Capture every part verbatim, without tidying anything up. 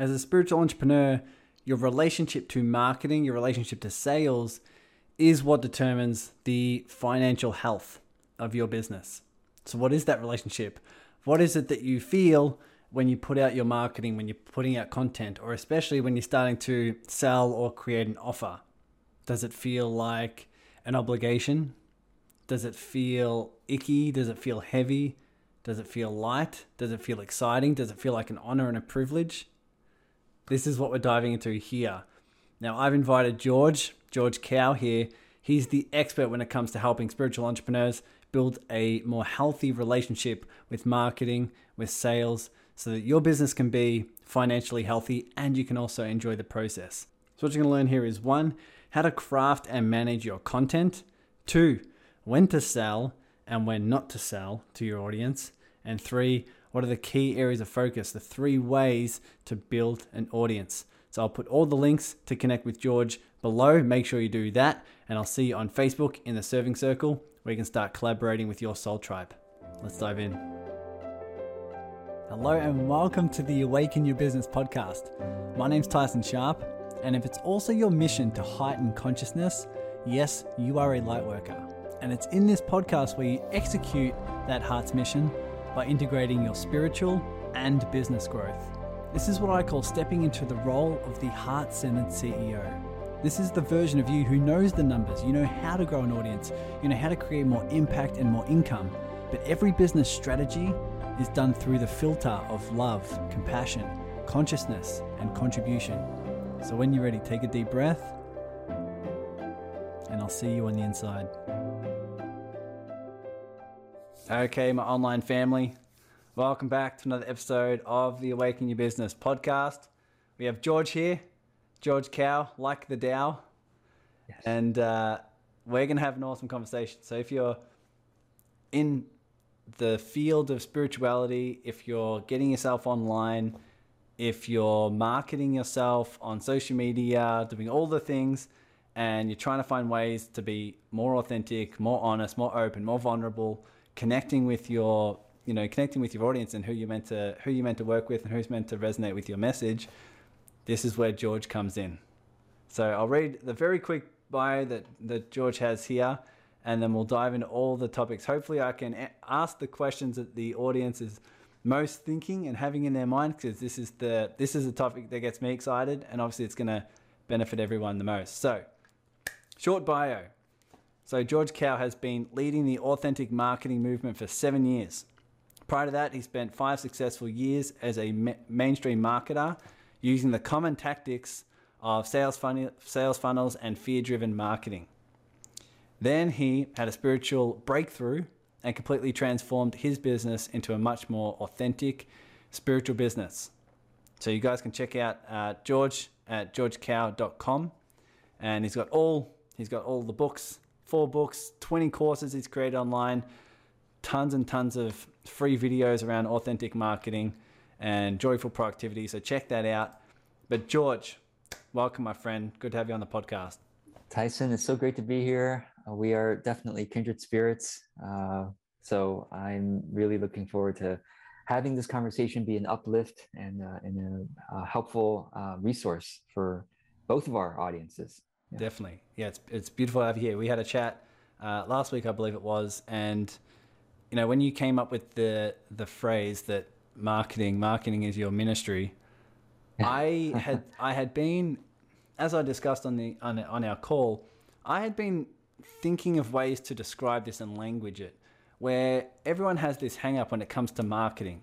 As a spiritual entrepreneur, your relationship to marketing, your relationship to sales is what determines the financial health of your business. So what is that relationship? What is it that you feel when you put out your marketing, when you're putting out content, or especially when you're starting to sell or create an offer? Does it feel like an obligation? Does it feel icky? Does it feel heavy? Does it feel light? Does it feel exciting? Does it feel like an honor and a privilege? This is what we're diving into here. Now, I've invited George, George Kao here. He's the expert when it comes to helping spiritual entrepreneurs build a more healthy relationship with marketing, with sales, so that your business can be financially healthy and you can also enjoy the process. So what you're going to learn here is one, how to craft and manage your content. Two, when to sell and when not to sell to your audience. And three, what are the key areas of focus, the three ways to build an audience. So I'll put all the links to connect with George below. Make sure you do that. And I'll see you on Facebook in the Serving Circle where you can start collaborating with your soul tribe. Let's dive in. Hello and welcome to the Awaken Your Business podcast. My name's Tyson Sharp. And if it's also your mission to heighten consciousness, yes, you are a light worker. And it's in this podcast where you execute that heart's mission by integrating your spiritual and business growth. This is what I call stepping into the role of the heart-centered C E O. This is the version of you who knows the numbers, you know how to grow an audience, you know how to create more impact and more income. But every business strategy is done through the filter of love, compassion, consciousness, and contribution. So when you're ready, take a deep breath, and I'll see you on the inside. Okay, my online family, welcome back to another episode of the Awaken Your Business podcast. We have George here, George Kao, like the Tao, yes. and uh, we're going to have an awesome conversation. So if you're in the field of spirituality, if you're getting yourself online, if you're marketing yourself on social media, doing all the things, and you're trying to find ways to be more authentic, more honest, more open, more vulnerable, connecting with your, you know, connecting with your audience and who you're meant to, who you're meant to work with and who's meant to resonate with your message, this is where George comes in. So I'll read the very quick bio that, that George has here, and then we'll dive into all the topics. Hopefully I can a- ask the questions that the audience is most thinking and having in their mind, because this is the this is the topic that gets me excited, and obviously it's going to benefit everyone the most. So, short bio. So George Kao has been leading the authentic marketing movement for seven years. Prior to that, he spent five successful years as a ma- mainstream marketer using the common tactics of sales fun- sales funnels and fear-driven marketing. Then he had a spiritual breakthrough and completely transformed his business into a much more authentic spiritual business. So you guys can check out uh, George at george kao dot com, and he's got all he's got all the books, four books, twenty courses he's created online, tons and tons of free videos around authentic marketing and joyful productivity. So check that out. But George, welcome, my friend. Good to have you on the podcast. Tyson, it's so great to be here. We are definitely kindred spirits. Uh, so I'm really looking forward to having this conversation be an uplift and, uh, and a, a helpful uh, resource for both of our audiences. Yeah. Definitely. Yeah, it's it's beautiful to have you here. We had a chat uh, last week, I believe it was. And, you know, when you came up with the the phrase that marketing, marketing is your ministry, I had I had been, as I discussed on the on, on our call, I had been thinking of ways to describe this and language it, where everyone has this hang up when it comes to marketing.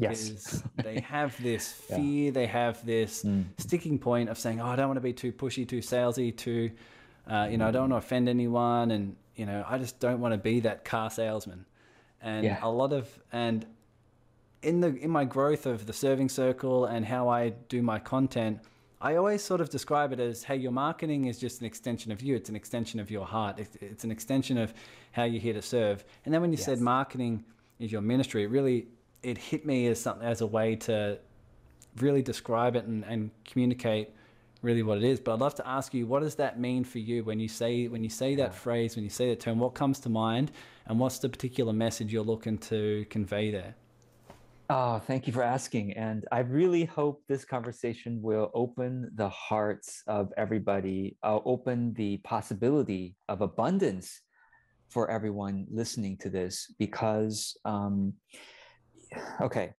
Yes. They have this fear, yeah. they have this mm. sticking point of saying, oh, I don't want to be too pushy, too salesy, too, uh, you know, I don't want to offend anyone. And, you know, I just don't want to be that car salesman. And yeah. a lot of, and in the, in my growth of the Serving Circle and how I do my content, I always sort of describe it as, hey, your marketing is just an extension of you. It's an extension of your heart. It's, it's an extension of how you're here to serve. And then when you yes. said marketing is your ministry, it really, it hit me as something, as a way to really describe it and, and communicate really what it is. But I'd love to ask you, what does that mean for you when you say, when you say that yeah. phrase, when you say that term, what comes to mind, and what's the particular message you're looking to convey there? Oh, thank you for asking. And I really hope this conversation will open the hearts of everybody, uh, open the possibility of abundance for everyone listening to this, because, um, okay,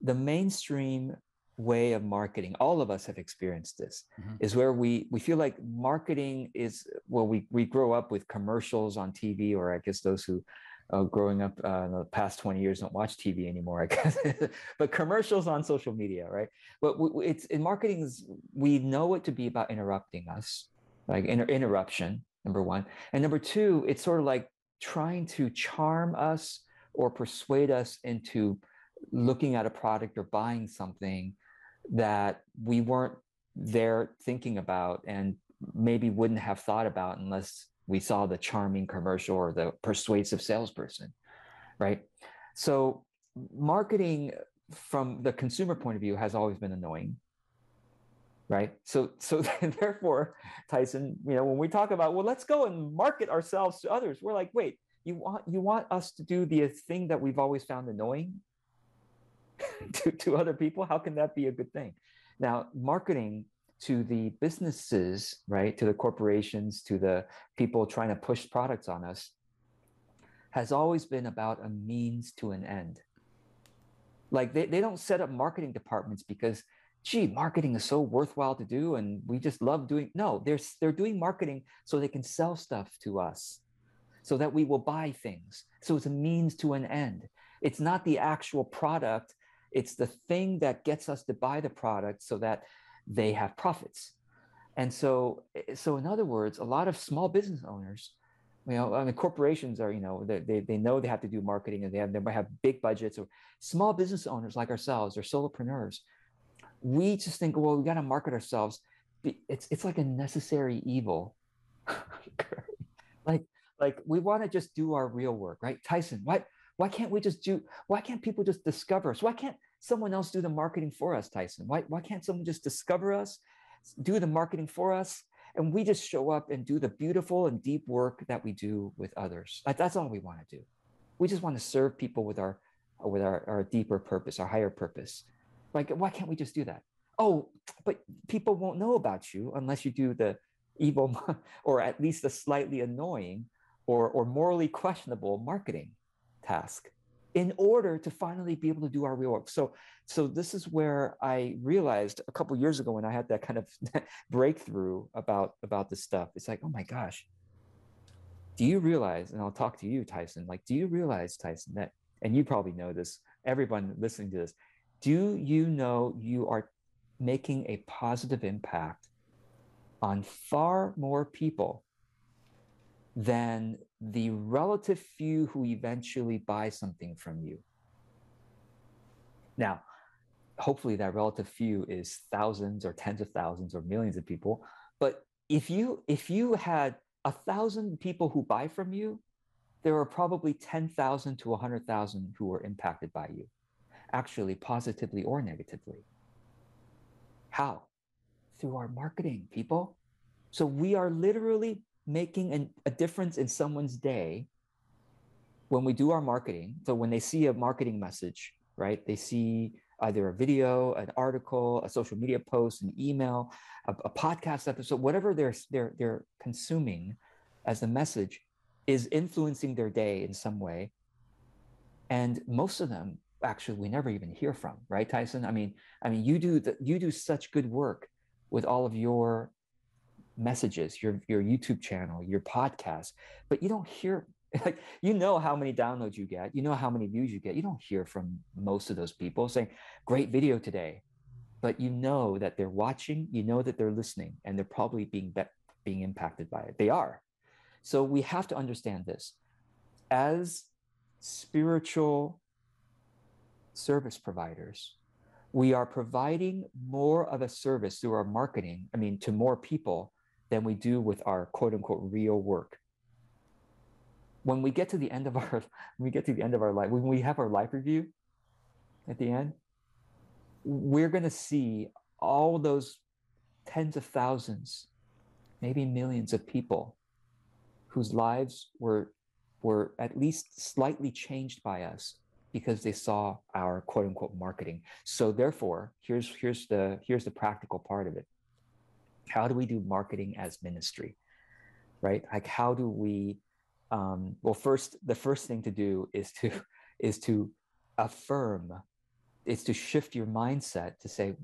the mainstream way of marketing, all of us have experienced this, mm-hmm. is where we we feel like marketing is, well, we, we grow up with commercials on T V, or I guess those who Uh, growing up uh, in the past twenty years, don't watch T V anymore, I guess, but commercials on social media, right? But we, it's in marketing, we know it to be about interrupting us, like inter- interruption, number one. And number two, it's sort of like trying to charm us or persuade us into looking at a product or buying something that we weren't there thinking about and maybe wouldn't have thought about unless we saw the charming commercial or the persuasive salesperson, right? So marketing from the consumer point of view has always been annoying, right? So so therefore, Tyson, you know, when we talk about, well, let's go and market ourselves to others, we're like, wait, you want you want us to do the thing that we've always found annoying to, to other people? How can that be a good thing? Now, marketing to the businesses, right, to the corporations, to the people trying to push products on us, has always been about a means to an end. Like they, they don't set up marketing departments because, gee, marketing is so worthwhile to do and we just love doing. No, they're, they're doing marketing so they can sell stuff to us so that we will buy things. So it's a means to an end. It's not the actual product. It's the thing that gets us to buy the product so that they have profits. And so, so in other words, a lot of small business owners, you know, I mean, corporations are, you know, they, they know they have to do marketing and they have, they might have big budgets, or small business owners like ourselves or solopreneurs. We just think, well, we got to market ourselves. It's, it's like a necessary evil. like, like we want to just do our real work, right? Tyson, why, why can't we just do, why can't people just discover us? Why can't someone else do the marketing for us, Tyson? Why, why can't someone just discover us, do the marketing for us, and we just show up and do the beautiful and deep work that we do with others? Like, that's all we want to do. We just want to serve people with our with our, our deeper purpose, our higher purpose. Like, why can't we just do that? Oh, but people won't know about you unless you do the evil or at least the slightly annoying or, or morally questionable marketing task, in order to finally be able to do our real work. So, so this is where I realized a couple of years ago when I had that kind of breakthrough about, about this stuff. It's like, oh my gosh, do you realize, and I'll talk to you, Tyson, like, do you realize, Tyson, that, and you probably know this, everyone listening to this, do you know you are making a positive impact on far more people than the relative few who eventually buy something from you? Now, hopefully that relative few is thousands or tens of thousands or millions of people. But if you if you had a thousand people who buy from you, there are probably ten thousand to one hundred thousand who were impacted by you, actually positively or negatively. How? Through our marketing, people. So we are literally making an, a difference in someone's day when we do our marketing. So when they see a marketing message, right, they see either a video, an article, a social media post, an email, a, a podcast episode, whatever they're, they're, they're consuming as a message is influencing their day in some way. And most of them, actually, we never even hear from, right, Tyson? I mean, I mean, you do the, you do such good work with all of your messages, your your YouTube channel, your podcast, but you don't hear, like, you know how many downloads you get, you know how many views you get. You don't hear from most of those people saying, great video today, but you know that they're watching, you know that they're listening, and they're probably being be- being impacted by it. They are. So we have to understand this. As spiritual service providers, we are providing more of a service through our marketing, I mean, to more people than we do with our quote unquote real work. When we get to the end of our, when we get to the end of our life, when we have our life review at the end, we're going to see all those tens of thousands, maybe millions of people whose lives were, were at least slightly changed by us because they saw our quote unquote marketing. So therefore, here's, here's the, here's the practical part of it. How do we do marketing as ministry, right? Like, how do we, um, well, first, the first thing to do is to, is to affirm, is to shift your mindset to say,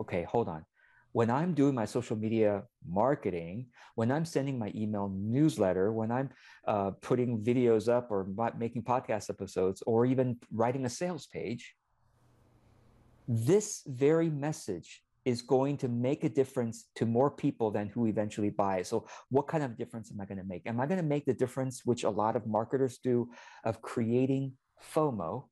okay, hold on. When I'm doing my social media marketing, when I'm sending my email newsletter, when I'm uh, putting videos up or making podcast episodes, or even writing a sales page, this very message is going to make a difference to more people than who eventually buy. So what kind of difference am I going to make? Am I going to make the difference, which a lot of marketers do, of creating FOMO,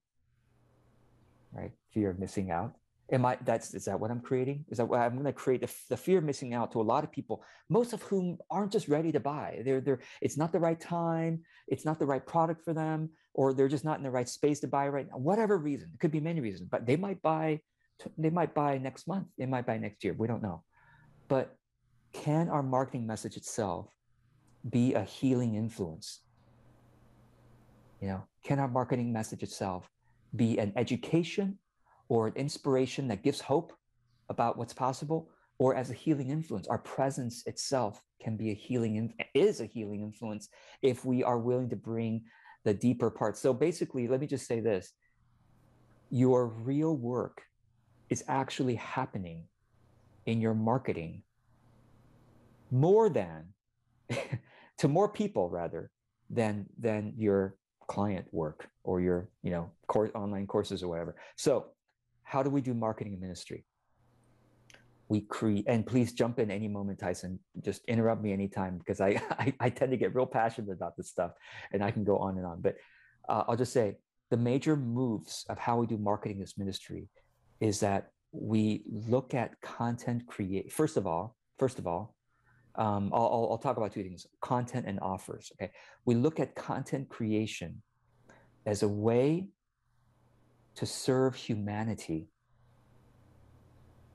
right? Fear of missing out. Am I, that's, is that what I'm creating? Is that what I'm going to create? The, the fear of missing out to a lot of people, most of whom aren't just ready to buy. They're, they're, it's not the right time. It's not the right product for them, or they're just not in the right space to buy right now. Whatever reason, it could be many reasons, but they might buy, they might buy next month. They might buy next year. We don't know. But can our marketing message itself be a healing influence? You know, can our marketing message itself be an education or an inspiration that gives hope about what's possible, or as a healing influence? Our presence itself can be a healing, is a healing influence if we are willing to bring the deeper parts. So basically, let me just say this. Your real work is actually happening in your marketing more than, to more people rather, than, than your client work or your, you know, course, online courses or whatever. So how do we do marketing and ministry? We create, and please jump in any moment, Tyson, just interrupt me anytime, because I, I, I tend to get real passionate about this stuff and I can go on and on. But uh, I'll just say the major moves of how we do marketing as ministry is that we look at content create. First of all, first of all, um, I'll, I'll, I'll talk about two things, content and offers. Okay. We look at content creation as a way to serve humanity,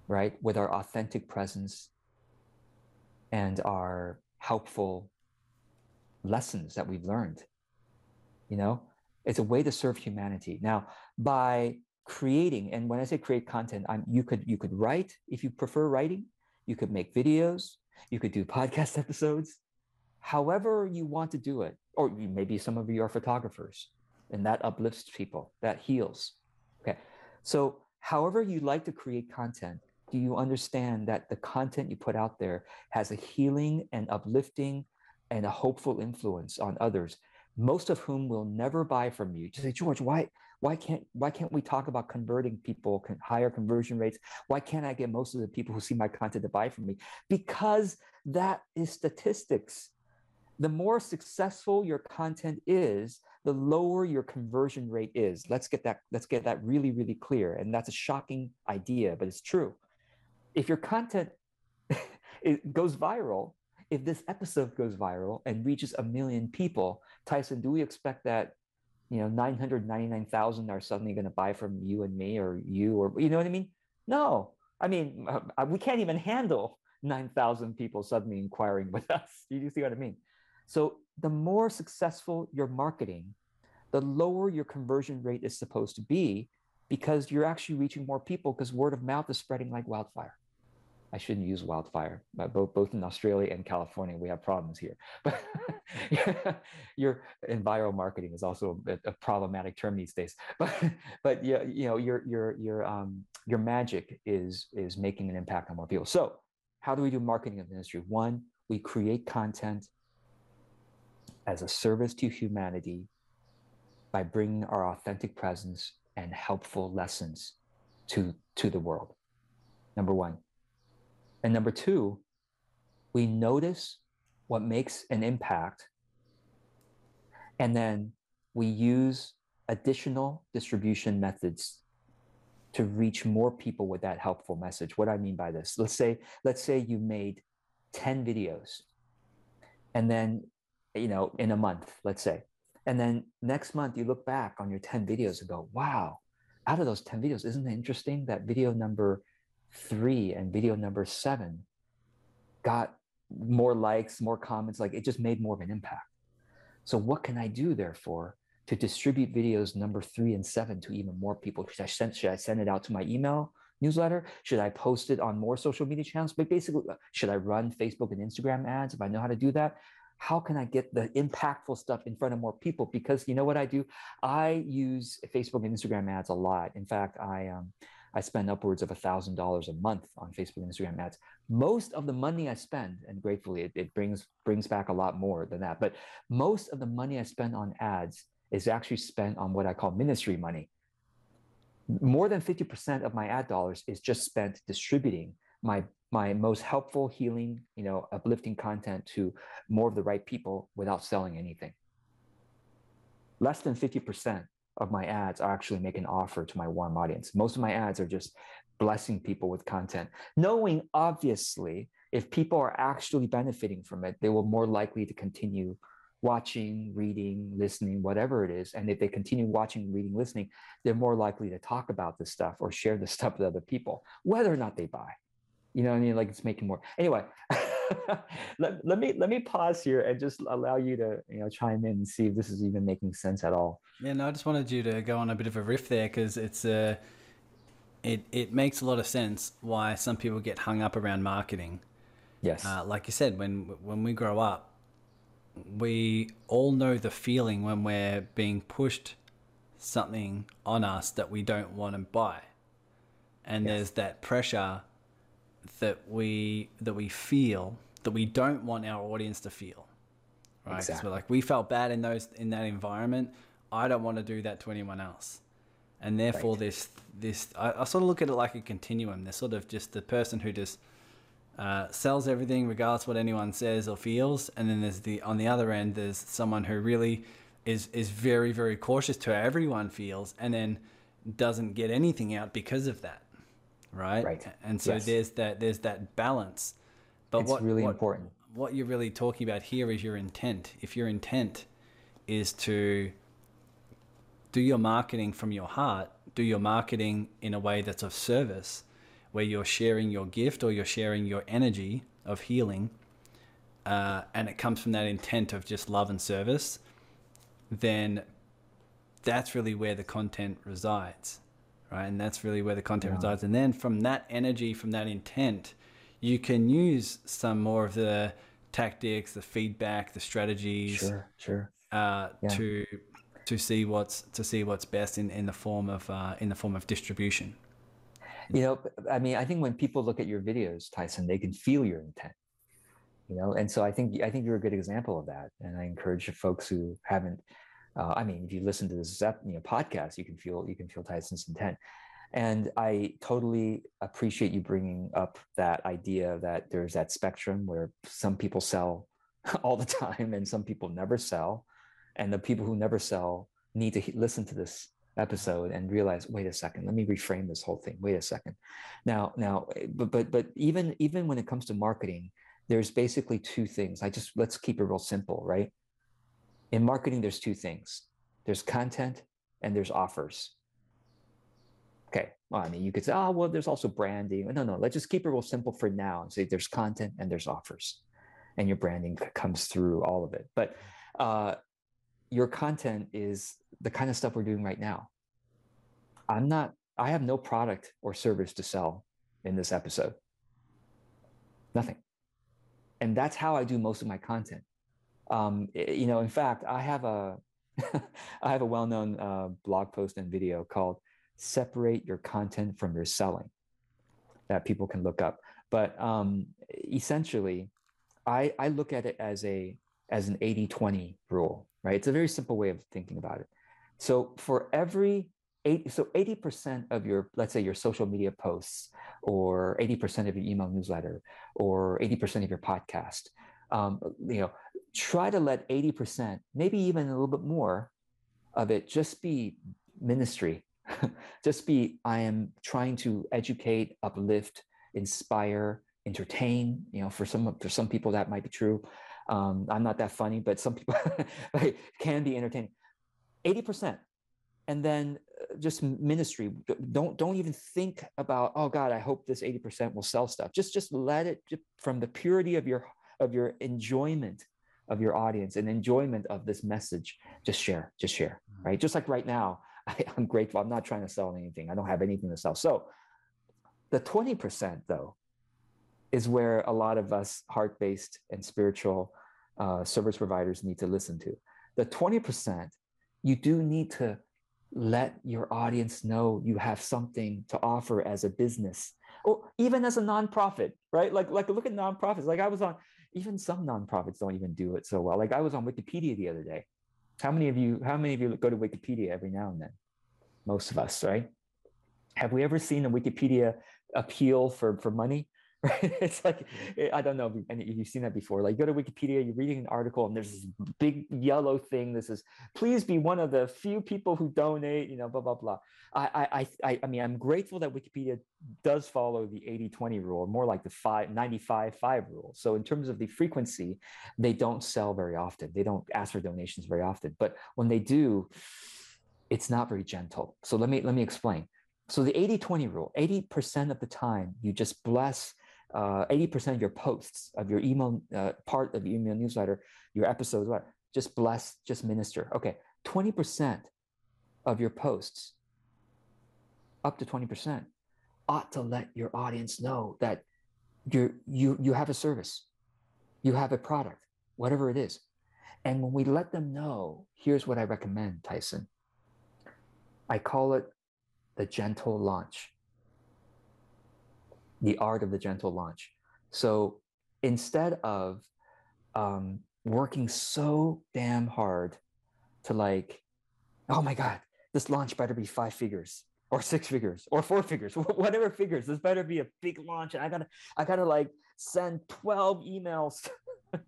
right? With our authentic presence and our helpful lessons that we've learned, you know, it's a way to serve humanity. Now, by creating, and when I say create content, I'm, you could, you could write, if you prefer writing, you could make videos, you could do podcast episodes, however you want to do it. Or maybe some of you are photographers and that uplifts people, that heals. Okay, so however you like to create content, do you understand that the content you put out there has a healing and uplifting and a hopeful influence on others, most of whom will never buy from you? Just say, George, why, why, can't, why can't we talk about converting people, can, higher conversion rates? Why can't I get most of the people who see my content to buy from me? Because that is statistics. The more successful your content is, the lower your conversion rate is. Let's get that, let's get that really, really clear. And that's a shocking idea, but it's true. If your content it goes viral, if this episode goes viral and reaches a million people, Tyson, do we expect that, you know, nine hundred ninety-nine thousand are suddenly going to buy from you and me, or you, or, you know what I mean? No, I mean, we can't even handle nine thousand people suddenly inquiring with us. You see what I mean? So the more successful your marketing, the lower your conversion rate is supposed to be, because you're actually reaching more people, because word of mouth is spreading like wildfire. I shouldn't use wildfire, but both, both in Australia and California, we have problems here. But your viral marketing is also a, a problematic term these days. But but yeah, you know, your your your um your magic is is making an impact on more people. So how do we do marketing in the industry? One, we create content as a service to humanity by bringing our authentic presence and helpful lessons to, to the world, number one. And number two, we notice what makes an impact, and then we use additional distribution methods to reach more people with that helpful message. What do I mean by this? Let's say, let's say you made ten videos, and then, you know, in a month, let's say. And then next month, you look back on your ten videos and go, wow, out of those ten videos, isn't it interesting that video number three and video number seven got more likes, more comments, like it just made more of an impact. So what can I do, therefore, to distribute videos number three and seven to even more people? Should I send, should I send it out to my email newsletter? Should I post it on more social media channels? But basically, should I run Facebook and Instagram ads if I know how to do that? How can I get the impactful stuff in front of more people? Because you know what I do? I use Facebook and Instagram ads a lot. In fact, I um, I spend upwards of one thousand dollars a month on Facebook and Instagram ads. Most of the money I spend, and gratefully, it, it brings, brings back a lot more than that. But most of the money I spend on ads is actually spent on what I call ministry money. More than fifty percent of my ad dollars is just spent distributing my my most helpful, healing, you know, uplifting content to more of the right people without selling anything. Less than fifty percent of my ads are actually make an offer to my warm audience. Most of my ads are just blessing people with content, knowing obviously if people are actually benefiting from it, they will more likely to continue watching, reading, listening, whatever it is. And if they continue watching, reading, listening, they're more likely to talk about this stuff or share this stuff with other people, whether or not they buy. You know what I mean? Like it's making more. Anyway, let, let me let me pause here and just allow you to, you know, chime in and see if this is even making sense at all. Yeah, no, I just wanted you to go on a bit of a riff there because it's uh, it it makes a lot of sense why some people get hung up around marketing. Yes, uh, like you said, when when we grow up, we all know the feeling when we're being pushed something on us that we don't want to buy, and yes. There's that pressure that we that we feel that we don't want our audience to feel, right? Exactly. 'Cause we're like, we felt bad in those in that environment. I don't want to do that to anyone else, and therefore right. this this I, I sort of look at it like a continuum. There's sort of just the person who just uh, sells everything regardless of what anyone says or feels, and then there's the on the other end there's someone who really is is very very cautious to how everyone feels, and then doesn't get anything out because of that. Right? Right. And so yes. there's that there's that balance. But it's what, really what, important. What you're really talking about here is your intent. If your intent is to do your marketing from your heart, do your marketing in a way that's of service, where you're sharing your gift or you're sharing your energy of healing, uh, and it comes from that intent of just love and service, then that's really where the content resides. Right, and that's really where the content yeah. resides. And then from that energy, from that intent, you can use some more of the tactics, the feedback, the strategies, sure, sure. Uh, yeah. to to see what's to see what's best in, in the form of uh, in the form of distribution. You know, I mean, I think when people look at your videos, Tyson, they can feel your intent. You know, and so I think I think you're a good example of that. And I encourage folks who haven't. Uh, I mean, if you listen to this you know, podcast, you can feel you can feel Tyson's intent. And I totally appreciate you bringing up that idea that there's that spectrum where some people sell all the time and some people never sell. And the people who never sell need to listen to this episode and realize, wait a second, let me reframe this whole thing. Wait a second. Now, now, but but but even even when it comes to marketing, there's basically two things. I just let's keep it real simple, right? In marketing, there's two things. There's content and there's offers. Okay, well, I mean, you could say, oh, well, there's also branding. No, no, let's just keep it real simple for now and say there's content and there's offers and your branding comes through all of it. But uh, your content is the kind of stuff we're doing right now. I'm not, I have no product or service to sell in this episode, nothing. And that's how I do most of my content. Um, you know, in fact, I have a, I have a well-known uh, blog post and video called Separate Your Content from Your Selling that people can look up. But um, essentially, I, I look at it as a as an eighty twenty rule, right? It's a very simple way of thinking about it. So for every eight, so eighty percent of your, let's say your social media posts or eighty percent of your email newsletter or eighty percent of your podcast, um, you know, try to let eighty percent, maybe even a little bit more of it, just be ministry. Just be, I am trying to educate, uplift, inspire, entertain. You know, for some, for some people that might be true. Um, I'm not that funny, but some people can be entertaining. eighty percent. And then just ministry. Don't, don't even think about, oh God, I hope this eighty percent will sell stuff. Just, just let it, just from the purity of your, of your enjoyment of your audience and enjoyment of this message, just share, just share, mm-hmm. right? Just like right now, I, I'm grateful. I'm not trying to sell anything. I don't have anything to sell. So the twenty percent though, is where a lot of us heart-based and spiritual uh, service providers need to listen to. The twenty percent, you do need to let your audience know you have something to offer as a business or even as a nonprofit, right? Like, like look at nonprofits. Like I was on, even some nonprofits don't even do it so well. Like I was on Wikipedia the other day. How many of you, how many of you go to Wikipedia every now and then? Most of us, right? Have we ever seen a Wikipedia appeal for, for money? Right? It's like, I don't know if you've seen that before. Like you go to Wikipedia, you're reading an article and there's this big yellow thing. This is, please be one of the few people who donate, you know, blah, blah, blah. I, I, I, I mean, I'm grateful that Wikipedia does follow the eighty twenty rule, more like the ninety-five five rule. So in terms of the frequency, they don't sell very often. They don't ask for donations very often, but when they do, it's not very gentle. So let me, let me explain. So the eighty twenty rule, eighty percent of the time you just bless Uh, eighty percent of your posts, of your email, uh, part of your email newsletter, your episodes, what? Just bless, just minister. Okay, twenty percent of your posts, up to twenty percent, ought to let your audience know that you're, you, you have a service, you have a product, whatever it is. And when we let them know, here's what I recommend, Tyson. I call it the gentle launch. The art of the gentle launch. So instead of um, working so damn hard to like, oh my God, this launch better be five figures or six figures or four figures, whatever figures, this better be a big launch. And I gotta, I gotta like send twelve emails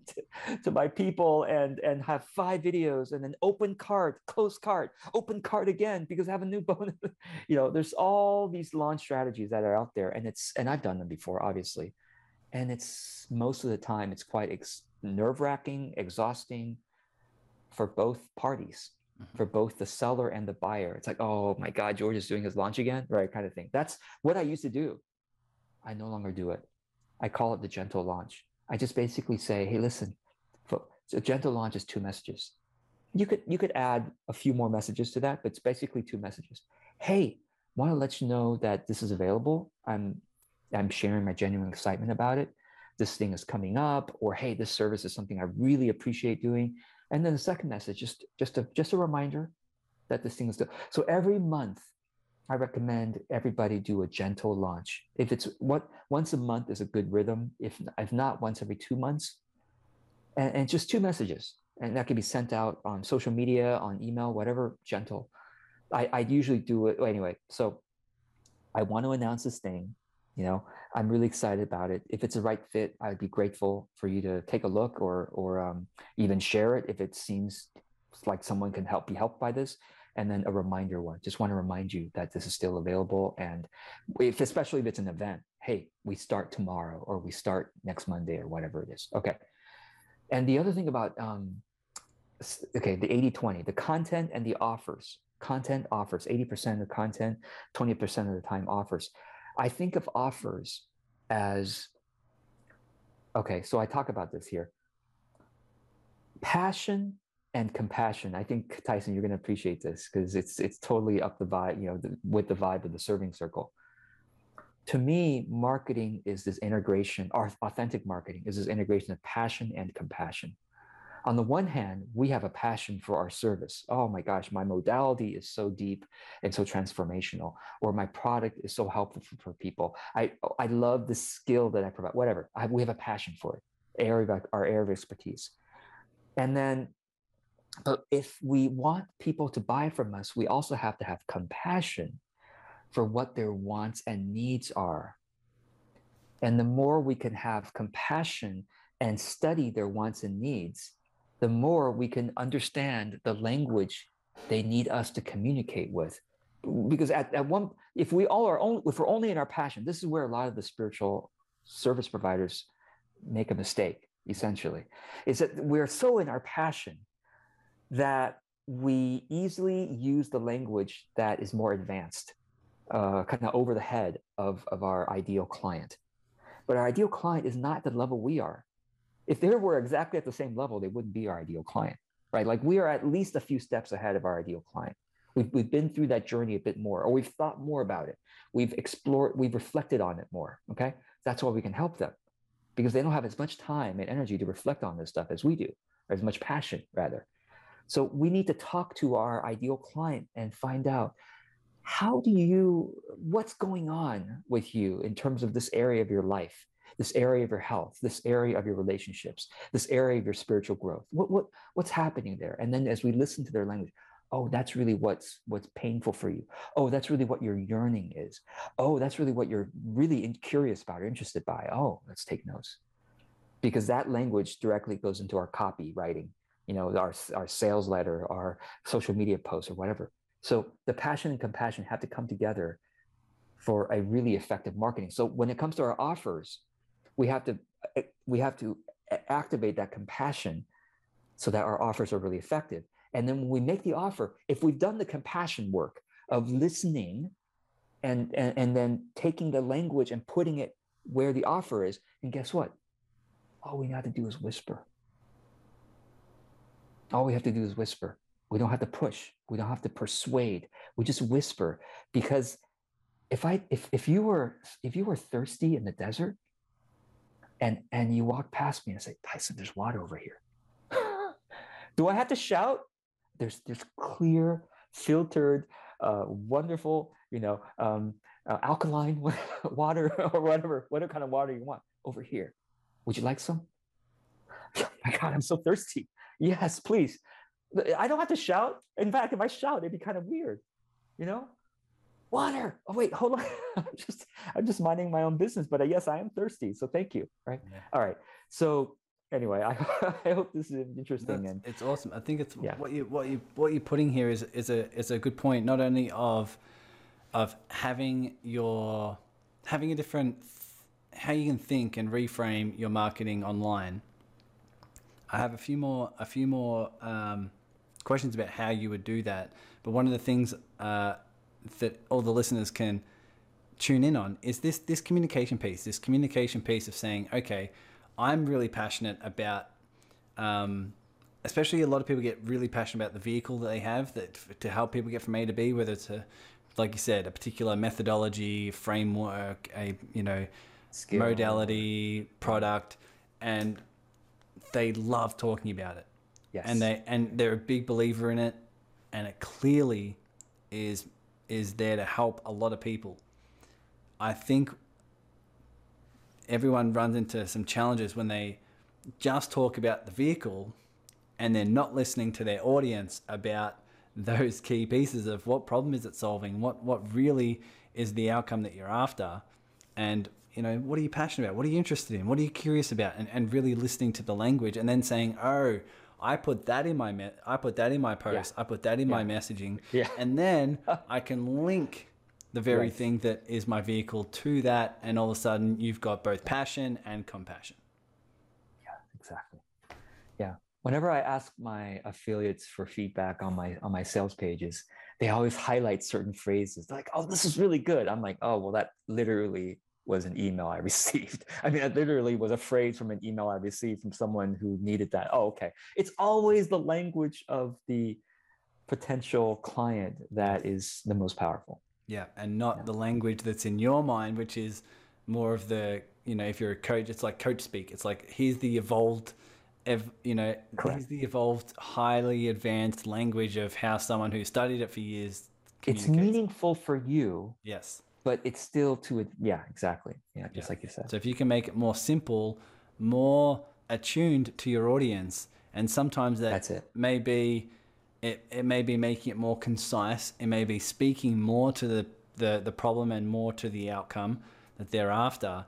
to, to my people and, and have five videos and an open cart, close cart, open cart again, because I have a new bonus. You know, there's all these launch strategies that are out there, and it's, and I've done them before, obviously. And it's most of the time, it's quite ex- nerve-wracking, exhausting for both parties, mm-hmm. for both the seller and the buyer. It's like, oh my God, George is doing his launch again, right? Kind of thing. That's what I used to do. I no longer do it. I call it the gentle launch. I just basically say, hey, listen, a gentle launch is two messages. You could you could add a few more messages to that, but it's basically two messages. Hey, want to let you know that this is available. I'm I'm sharing my genuine excitement about it. This thing is coming up, or hey, this service is something I really appreciate doing. And then the second message, just just a just a reminder that this thing is good. So every month, I recommend everybody do a gentle launch. If it's what once a month is a good rhythm. If if not, once every two months, and, and just two messages, and that can be sent out on social media, on email, whatever. Gentle. I I usually do it anyway. So I want to announce this thing. You know, I'm really excited about it. If it's the right fit, I'd be grateful for you to take a look or or um, even share it if it seems like someone can help be helped by this. And then a reminder one, just want to remind you that this is still available. And if, especially if it's an event, hey, we start tomorrow or we start next Monday or whatever it is. Okay. And the other thing about, um, okay, the eighty twenty, the content and the offers, content offers, eighty percent of content, twenty percent of the time offers. I think of offers as, okay, so I talk about this here. Passion and compassion. I think, Tyson, you're going to appreciate this because it's it's totally up the vibe, you know, the, with the vibe of the serving circle. To me, marketing is this integration, or authentic marketing is this integration of passion and compassion. On the one hand, we have a passion for our service. Oh my gosh, my modality is so deep and so transformational, or my product is so helpful for, for people. I I love the skill that I provide, whatever. I, we have a passion for it, area, our area of expertise. And then but if we want people to buy from us, we also have to have compassion for what their wants and needs are. And the more we can have compassion and study their wants and needs, the more we can understand the language they need us to communicate with. Because at, at one, if we all are only, if we're only in our passion, this is where a lot of the spiritual service providers make a mistake, essentially, is that we're so in our passion that we easily use the language that is more advanced, uh, kind of over the head of, of our ideal client. But our ideal client is not the level we are. If they were exactly at the same level, they wouldn't be our ideal client, right? Like we are at least a few steps ahead of our ideal client. We've, we've been through that journey a bit more, or we've thought more about it. We've explored, we've reflected on it more, okay? That's why we can help them, because they don't have as much time and energy to reflect on this stuff as we do, or as much passion, rather. So we need to talk to our ideal client and find out, how do you, what's going on with you in terms of this area of your life, this area of your health, this area of your relationships, this area of your spiritual growth? What, what, what's happening there? And then as we listen to their language, oh, that's really what's, what's painful for you. Oh, that's really what your yearning is. Oh, that's really what you're really curious about or interested by. Oh, let's take notes. Because that language directly goes into our copywriting, you know, our, our sales letter, our social media posts or whatever. So the passion and compassion have to come together for a really effective marketing. So when it comes to our offers, we have to, we have to activate that compassion so that our offers are really effective. And then when we make the offer, if we've done the compassion work of listening and, and, and then taking the language and putting it where the offer is, and guess what? All we have to do is whisper. All we have to do is whisper. We don't have to push. We don't have to persuade. We just whisper, because if I if if you were if you were thirsty in the desert, and and you walk past me and say, Tyson, there's water over here. Do I have to shout? There's there's clear, filtered, uh, wonderful, you know, um, uh, alkaline water or whatever, whatever kind of water you want over here. Would you like some? Oh my God, I'm so thirsty. Yes, please. I don't have to shout. In fact, if I shout, it'd be kind of weird, you know? Water. Oh, wait, hold on. I'm just, I'm just minding my own business, but yes, I am thirsty. So thank you. Right. Yeah. All right. So anyway, I, I hope this is interesting. That's, and it's awesome. I think it's yeah. what you, what you, what you're putting here is, is a, is a good point, not only of, of having your, having a different, how you can think and reframe your marketing online. I have a few more, a few more, um, questions about how you would do that, but one of the things uh that all the listeners can tune in on is this this communication piece this communication piece of saying, okay, I'm really passionate about um especially a lot of people get really passionate about the vehicle that they have that to help people get from A to B, whether it's a, like you said, a particular methodology, framework, a you know skill, modality, product, and they love talking about it. Yes. And they and they're a big believer in it, and it clearly is is there to help a lot of people. I think everyone runs into some challenges when they just talk about the vehicle and they're not listening to their audience about those key pieces of what problem is it solving, what what really is the outcome that you're after, and you know, what are you passionate about? What are you interested in? What are you curious about? And and really listening to the language and then saying, oh, I put that in my me- I put that in my post. Yeah. I put that in yeah. my messaging, yeah. and then I can link the very right. thing that is my vehicle to that, and all of a sudden you've got both passion and compassion. Yeah, exactly. Yeah. Whenever I ask my affiliates for feedback on my on my sales pages, they always highlight certain phrases like, "Oh, this is really good." I'm like, "Oh, well, that literally was an email I received. I mean, it literally was a phrase from an email I received from someone who needed that." Oh, okay. It's always the language of the potential client that is the most powerful. Yeah. And not yeah. the language that's in your mind, which is more of the, you know, if you're a coach, it's like coach speak. It's like, here's the evolved, ev- you know, Correct. here's the evolved, highly advanced language of how someone who studied it for years communicates. It's meaningful for you. Yes. But it's still too, yeah, exactly. Yeah, just yeah. like you said. So if you can make it more simple, more attuned to your audience, and sometimes that That's it. may be, it, it may be making it more concise, it may be speaking more to the, the, the problem and more to the outcome that they're after.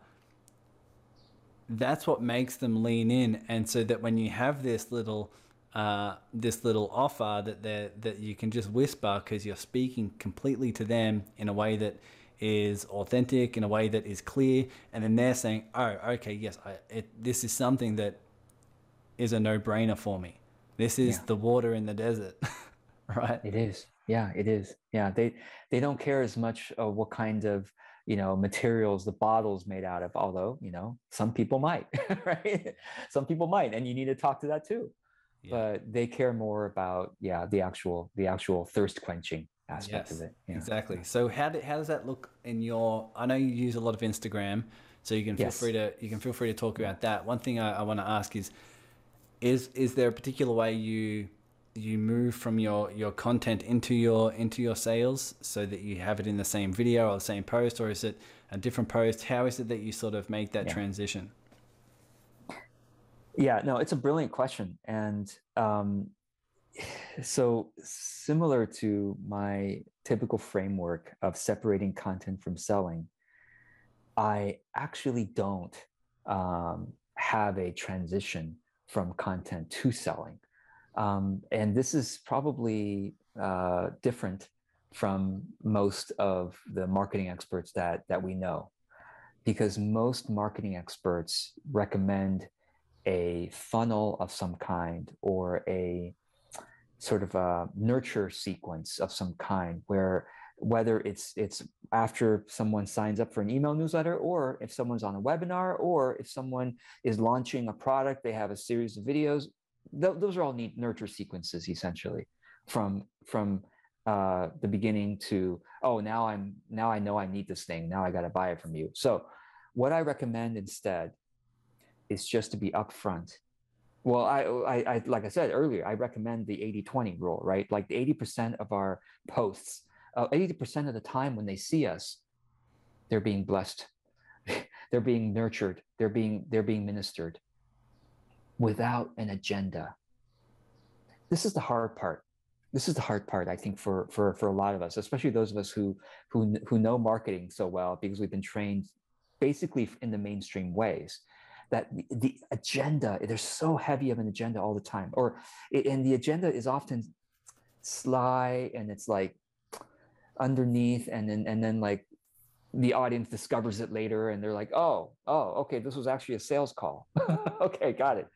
That's what makes them lean in. And so that when you have this little, uh, this little offer that they're, that you can just whisper because you're speaking completely to them in a way that is authentic, in a way that is clear, and then they're saying, oh, okay, yes, I, it, this is something that is a no-brainer for me. This is yeah. the water in the desert, right? It is. Yeah, it is. Yeah, they they don't care as much of what kind of you know, materials the bottle's made out of, although, you know, some people might, right? Some people might, and you need to talk to that too. Yeah. But they care more about, yeah, the actual, the actual thirst quenching aspect yes, of it. Yeah. Exactly. So how, do, how does that look in your, I know you use a lot of Instagram, so you can feel yes. free to, you can feel free to talk about that. One thing I, I want to ask is, is, is there a particular way you, you move from your, your content into your, into your sales so that you have it in the same video or the same post, or is it a different post? How is it that you sort of make that yeah. transition? Yeah, no, it's a brilliant question. And, um, so similar to my typical framework of separating content from selling, I actually don't, um, have a transition from content to selling. Um, and this is probably uh, different from most of the marketing experts that, that we know, because most marketing experts recommend a funnel of some kind or a sort of a nurture sequence of some kind, where whether it's, it's after someone signs up for an email newsletter, or if someone's on a webinar, or if someone is launching a product, they have a series of videos. Those are all neat nurture sequences, essentially, from from uh, the beginning to, oh, now I'm now I know I need this thing. Now I got to buy it from you. So what I recommend instead is just to be upfront. Well, I, I, I like I said earlier, I recommend the eighty twenty rule, right? Like the eighty percent of our posts, uh, eighty percent of the time when they see us, they're being blessed, they're being nurtured, they're being they're being ministered. Without an agenda. This is the hard part. This is the hard part, I think, for, for, for a lot of us, especially those of us who, who, who know marketing so well, because we've been trained basically in the mainstream ways, that the agenda, there's so heavy of an agenda all the time, or, and the agenda is often sly, and it's like underneath, and then, and then like the audience discovers it later, and they're like, oh, oh, okay, this was actually a sales call. Okay, got it.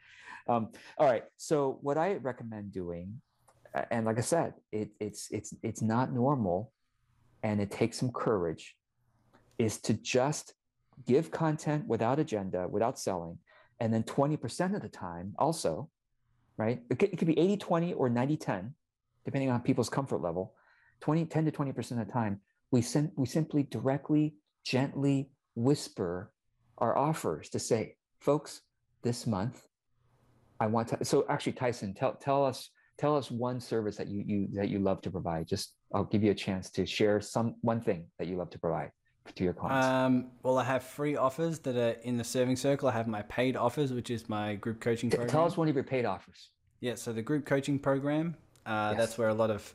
Um, all right. So what I recommend doing, and like I said, it, it's, it's, it's not normal, and it takes some courage, is to just give content without agenda, without selling. And then twenty percent of the time also, right? It could, it could be eighty twenty or ninety ten, depending on people's comfort level, twenty, ten to twenty percent of the time, We, sim- we simply directly, gently whisper our offers to say, folks, this month, I want to. So actually, Tyson, tell tell us tell us one service that you you that you love to provide. Just I'll give you a chance to share some one thing that you love to provide to your clients. Um, well, I have free offers that are in the Serving Circle. I have my paid offers, which is my group coaching program. Tell us one of your paid offers. Yeah, so the group coaching program. Uh, yes. That's where a lot of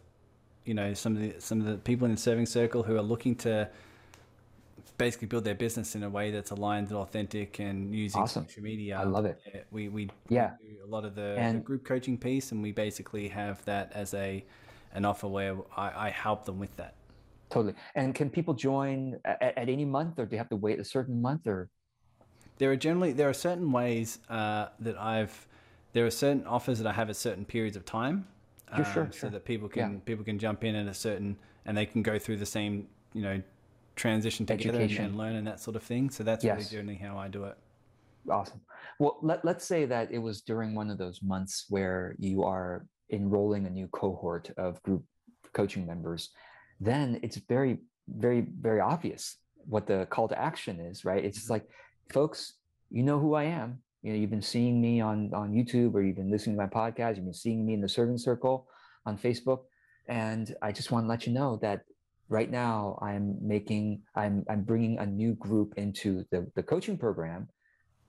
you know, some of the, some of the people in the Serving Circle who are looking to basically build their business in a way that's aligned and authentic and using awesome. Social media. I love it. We, we, yeah. we do a lot of the, and, the group coaching piece, and we basically have that as a, an offer where I, I help them with that. Totally. And can people join at, at any month, or do you have to wait a certain month, or? There are generally, there are certain ways uh, that I've, there are certain offers that I have at certain periods of time. Um, sure, sure. So that people can yeah. people can jump in at a certain, and they can go through the same, you know, transition together and, and learn and that sort of thing. So that's yes. really generally how I do it. Awesome. Well, let, let's say that it was during one of those months where you are enrolling a new cohort of group coaching members. Then it's very, very, very obvious what the call to action is, right? It's mm-hmm. like, folks, you know who I am. You know, you've been seeing me on, on YouTube, or you've been listening to my podcast, you've been seeing me in the Serving Circle on Facebook. And I just want to let you know that right now I'm making, I'm, I'm bringing a new group into the, the coaching program.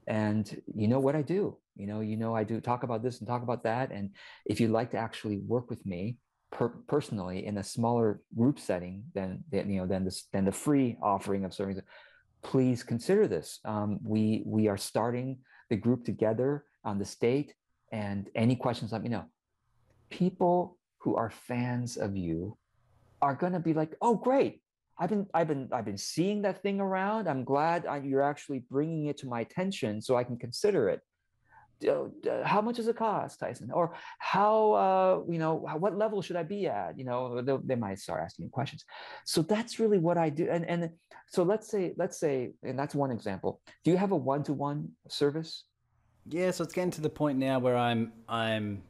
And you know what I do, you know, you know, I do talk about this and talk about that. And if you'd like to actually work with me per- personally in a smaller group setting than, than you know, than this, than the free offering of Serving Circle, please consider this. Um, we, we are starting the group together on this date, and any questions, let me know. People who are fans of you are going to be like, oh, great. I've been, I've been, I've been seeing that thing around. I'm glad I, you're actually bringing it to my attention so I can consider it. uh, how much does it cost, Tyson? Or how, uh, you know, how, what level should I be at? You know, they, they might start asking you questions. So that's really what I do. And, and so let's say, let's say, and that's one example. Do you have a one-to-one service? Yeah. So it's getting to the point now where I'm, I'm,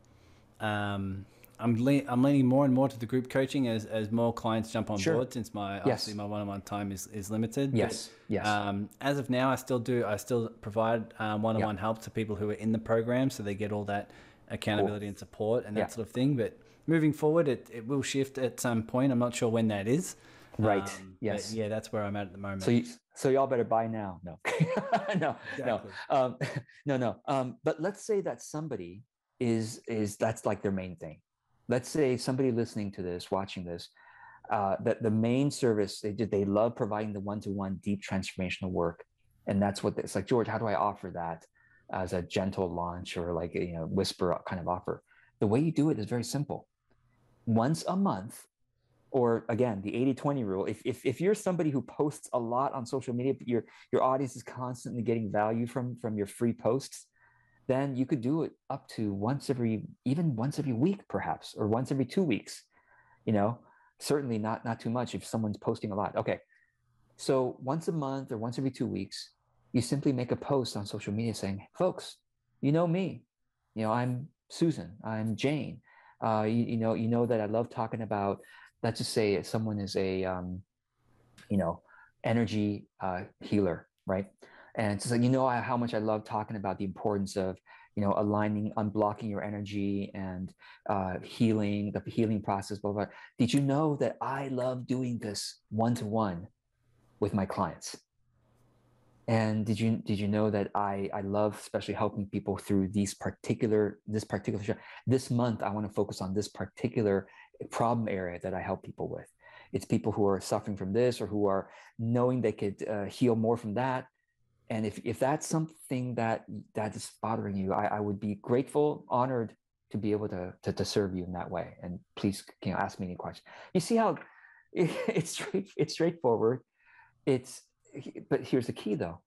um, I'm, le- I'm leaning more and more to the group coaching as, as more clients jump on sure. board, since my yes. obviously my one-on-one time is, is limited. Yes, but, yes. Um, as of now, I still do. I still provide um, one-on-one yep. help to people who are in the program, so they get all that accountability cool. and support and that yep. sort of thing. But moving forward, it, it will shift at some point. I'm not sure when that is. Right. Um, yes. Yeah, that's where I'm at at the moment. So, you, so y'all better buy now. No, no, exactly. no, um, no, no. Um, but let's say that somebody is is that's like their main thing. Let's say somebody listening to this, watching this, uh, that the main service they did, they love providing the one-to-one deep transformational work. And that's what it's like, George, how do I offer that as a gentle launch or like, you know, whisper kind of offer? The way you do it is very simple. Once a month, or again, the eighty twenty rule, if, if, if you're somebody who posts a lot on social media, but your, your audience is constantly getting value from, from your free posts, then you could do it up to once every, even once every week, perhaps, or once every two weeks, you know, certainly not, not too much if someone's posting a lot. Okay. So once a month or once every two weeks, you simply make a post on social media saying, folks, you know me, you know, I'm Susan, I'm Jane. Uh, you, you know, you know that I love talking about, let's just say someone is a, um, you know, energy uh, healer, right? And it's like, you know, I, how much I love talking about the importance of, you know, aligning, unblocking your energy and uh, healing, the healing process, blah, blah, blah. Did you know that I love doing this one-to-one with my clients? And did you did you know that I, I love especially helping people through these particular, this particular, this month I want to focus on this particular problem area that I help people with. It's people who are suffering from this or who are knowing they could uh, heal more from that. And if, if that's something that that is bothering you, I, I would be grateful, honored to be able to, to to serve you in that way. And please, you know, ask me any questions. You see how it, it's straight, it's straightforward. It's but here's the key though: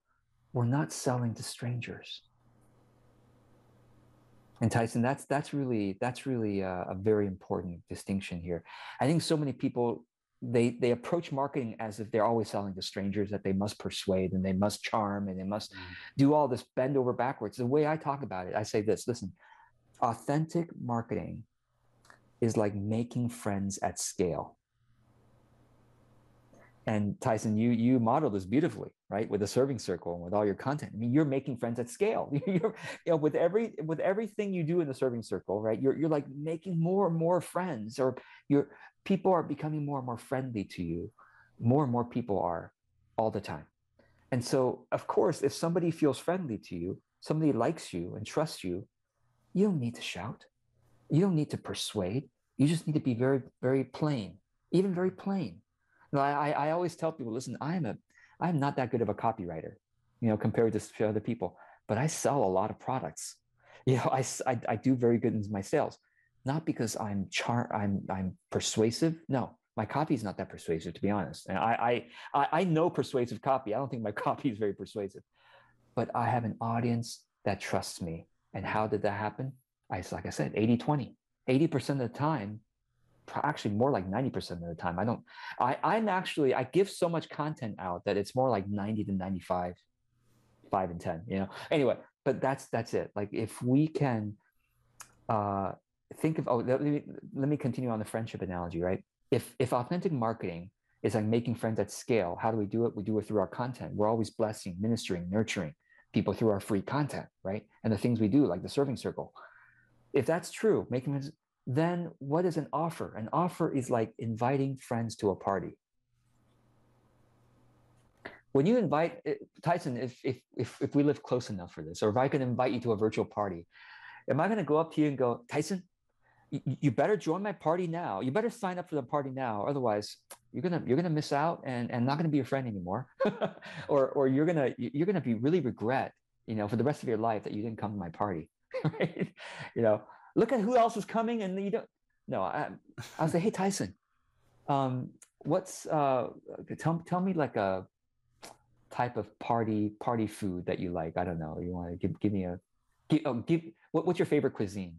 we're not selling to strangers. And Tyson, that's that's really that's really a, a very important distinction here. I think so many people. They they approach marketing as if they're always selling to strangers that they must persuade and they must charm and they must mm. do all this bend over backwards. The way I talk about it, I say this, listen, authentic marketing is like making friends at scale. And Tyson, you you model this beautifully, right? With the serving circle and with all your content. I mean, you're making friends at scale. You're, you know, with every with everything you do in the serving circle, right? You're you're like making more and more friends, or you're people are becoming more and more friendly to you. More and more people are all the time. And so, of course, if somebody feels friendly to you, somebody likes you and trusts you, you don't need to shout. You don't need to persuade. You just need to be very, very plain, even very plain. Now, I, I always tell people, listen, I'm a, I'm not that good of a copywriter, you know, compared to other people, but I sell a lot of products. You know, I, I, I do very good in my sales, not because I'm char, I'm, I'm persuasive. No, my copy is not that persuasive, to be honest. And I, I, I know persuasive copy. I don't think my copy is very persuasive, but I have an audience that trusts me. And how did that happen? I, like I said, eighty twenty, eighty percent of the time, actually more like ninety percent of the time. I don't, I, I'm actually, I give so much content out that it's more like ninety to ninety-five, five and ten, you know, anyway, but that's, that's it. Like if we can uh, think of, oh, let me, let me continue on the friendship analogy, right? If, if authentic marketing is like making friends at scale, how do we do it? We do it through our content. We're always blessing, ministering, nurturing people through our free content, right? And the things we do, like the serving circle. If that's true, making friends, then what is an offer? An offer is like inviting friends to a party. When you invite, Tyson, if if if, if we live close enough for this, or if I can invite you to a virtual party, am I going to go up to you and go, Tyson, you, you better join my party now. You better sign up for the party now. Otherwise, you're gonna you're gonna miss out and and not gonna be your friend anymore, or or you're gonna you're gonna be really regret, you know, for the rest of your life that you didn't come to my party, right? You know. Look at who else is coming, and you don't. No, I, I was like, hey Tyson, um, what's uh, tell tell me like a type of party party food that you like. I don't know. You want to give give me a Give, oh, give what, what's your favorite cuisine,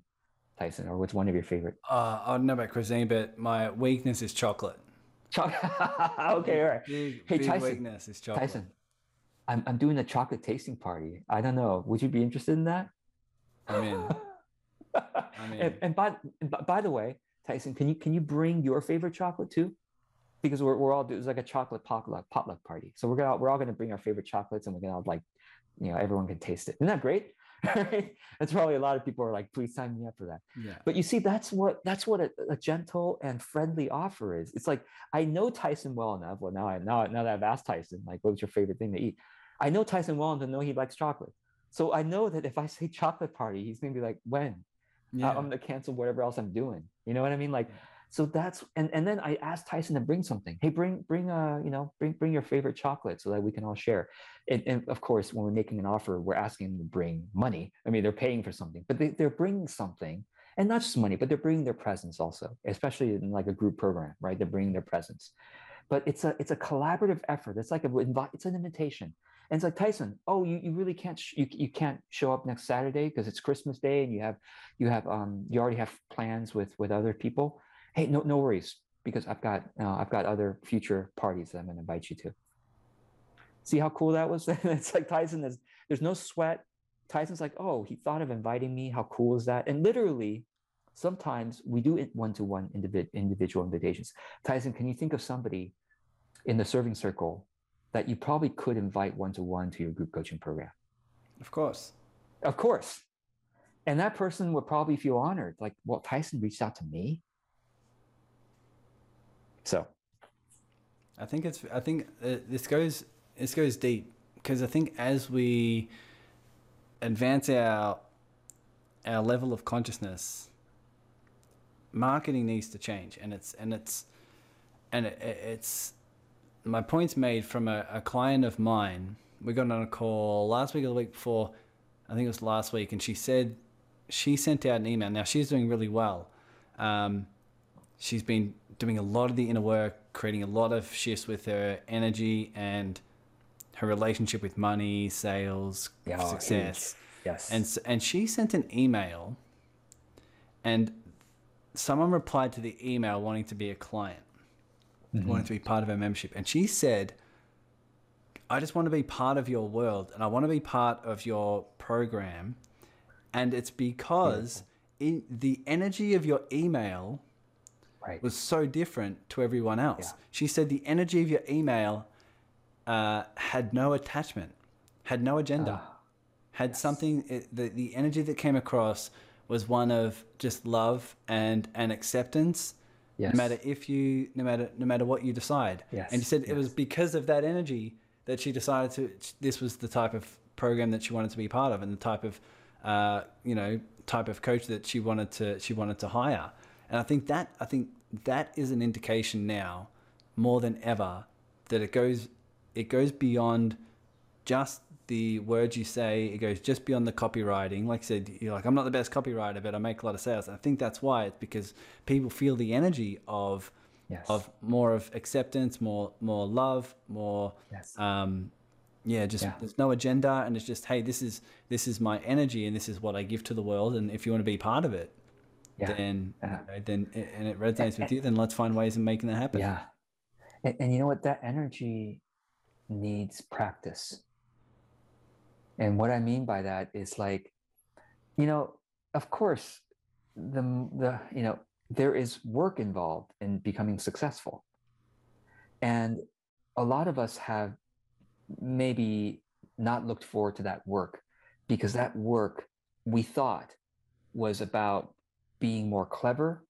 Tyson, or what's one of your favorite? Uh, I don't know about cuisine, but my weakness is chocolate. Chocolate. Okay, all right. Big, hey, big Tyson. Weakness is chocolate. Tyson, I'm I'm doing a chocolate tasting party. I don't know. Would you be interested in that? I mean, I mean. And, and by by the way, Tyson, can you can you bring your favorite chocolate too? Because we're we're all it's like a chocolate potluck potluck party. So we're gonna we're all gonna bring our favorite chocolates, and we're gonna like, you know, everyone can taste it. Isn't that great? Right? That's probably a lot of people are like, please sign me up for that. Yeah. But you see, that's what that's what a, a gentle and friendly offer is. It's like, I know Tyson well enough. Well, now I now now that I've asked Tyson, like, what's your favorite thing to eat? I know Tyson well enough to know he likes chocolate. So I know that if I say chocolate party, he's gonna be like, when? Yeah. I'm gonna cancel whatever else I'm doing. You know what I mean? Like, so that's and and then I asked Tyson to bring something. Hey, bring bring uh you know bring bring your favorite chocolate so that we can all share. And, and of course, when we're making an offer, we're asking them to bring money. I mean, they're paying for something, but they they're bringing something, and not just money, but they're bringing their presence also. Especially in like a group program, right? They're bringing their presence, but it's a it's a collaborative effort. It's like a it's an invitation. And it's like, Tyson, oh, you, you really can't sh- you you can't show up next Saturday because it's Christmas Day and you have you have um you already have plans with with other people. Hey, no no worries, because I've got uh, I've got other future parties that I'm going to invite you to. See how cool that was? It's like Tyson is there's no sweat. Tyson's like, oh, he thought of inviting me. How cool is that? And literally, sometimes we do it one to one individual invitations. Tyson, can you think of somebody in the serving circle that you probably could invite one-to-one to your group coaching program? Of course. Of course. And that person would probably feel honored. Like, well, Tyson reached out to me. So. I think it's, I think uh, this goes, this goes deep, because I think as we advance our, our level of consciousness, marketing needs to change. And it's, and it's, and it, it's, my point's made from a, a client of mine. We got on a call last week or the week before, I think it was last week, and she said she sent out an email. Now, she's doing really well. Um, she's been doing a lot of the inner work, creating a lot of shifts with her energy and her relationship with money, sales, yeah, success. Yes. And, and she sent an email, and someone replied to the email wanting to be a client. Mm-hmm. Wanted to be part of our membership. And she said, I just want to be part of your world, and I want to be part of your program. And it's because in the energy of your email right. was so different to everyone else. Yeah. She said the energy of your email uh, had no attachment, had no agenda, uh, had yes. something, it, the, the energy that came across was one of just love and, and acceptance. Yes. No matter if you, no matter no matter what you decide, yes. and you said yes. it was because of that energy that she decided to. This was the type of program that she wanted to be part of, and the type of, uh, you know, type of coach that she wanted to she wanted to hire. And I think that I think that is an indication now, more than ever, that it goes it goes beyond just the words you say. It goes just beyond the copywriting. Like I said, you're like, I'm not the best copywriter, but I make a lot of sales. And I think that's why. It's because people feel the energy of yes. of more of acceptance, more more love, more yes. um yeah, just yeah. there's no agenda, and it's just, hey, this is this is my energy, and this is what I give to the world, and if you want to be part of it, yeah. then yeah. You know, then and it resonates and, with you, then let's find ways of making that happen. Yeah. And, and you know what? That energy needs practice. And what I mean by that is, like, you know, of course, the, the you know, there is work involved in becoming successful. And a lot of us have maybe not looked forward to that work, because that work we thought was about being more clever,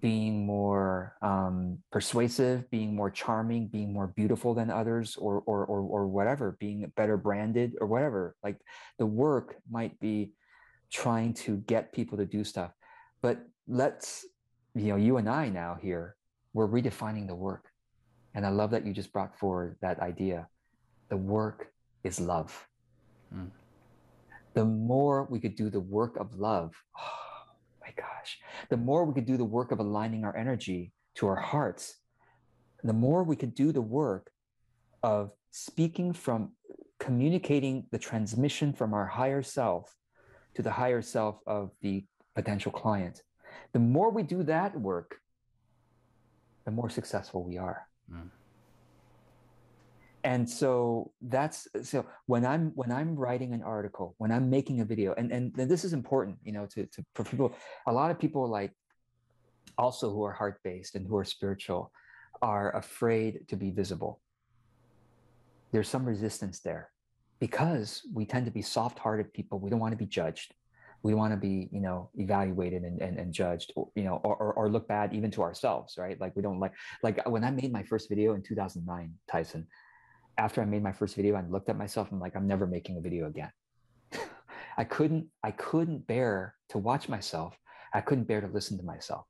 being more um, persuasive, being more charming, being more beautiful than others, or, or or or whatever, being better branded or whatever. Like, the work might be trying to get people to do stuff. But let's, you know, you and I now here, we're redefining the work. And I love that you just brought forward that idea. The work is love. Mm. The more we could do the work of love, my gosh, the more we could do the work of aligning our energy to our hearts, the more we could do the work of speaking from, communicating the transmission from our higher self to the higher self of the potential client. The more we do that work, the more successful we are. Mm. And so that's, so when I'm, when I'm writing an article, when I'm making a video, and, and, and this is important, you know, to, to, for people, a lot of people like also who are heart-based and who are spiritual are afraid to be visible. There's some resistance there because we tend to be soft-hearted people. We don't want to be judged. We want to be, you know, evaluated and, and, and judged, or, you know, or, or, or look bad even to ourselves, right? Like we don't like, like when I made my first video in two thousand nine, Tyson, after I made my first video, I looked at myself and I'm like, I'm never making a video again. I couldn't, I couldn't bear to watch myself. I couldn't bear to listen to myself.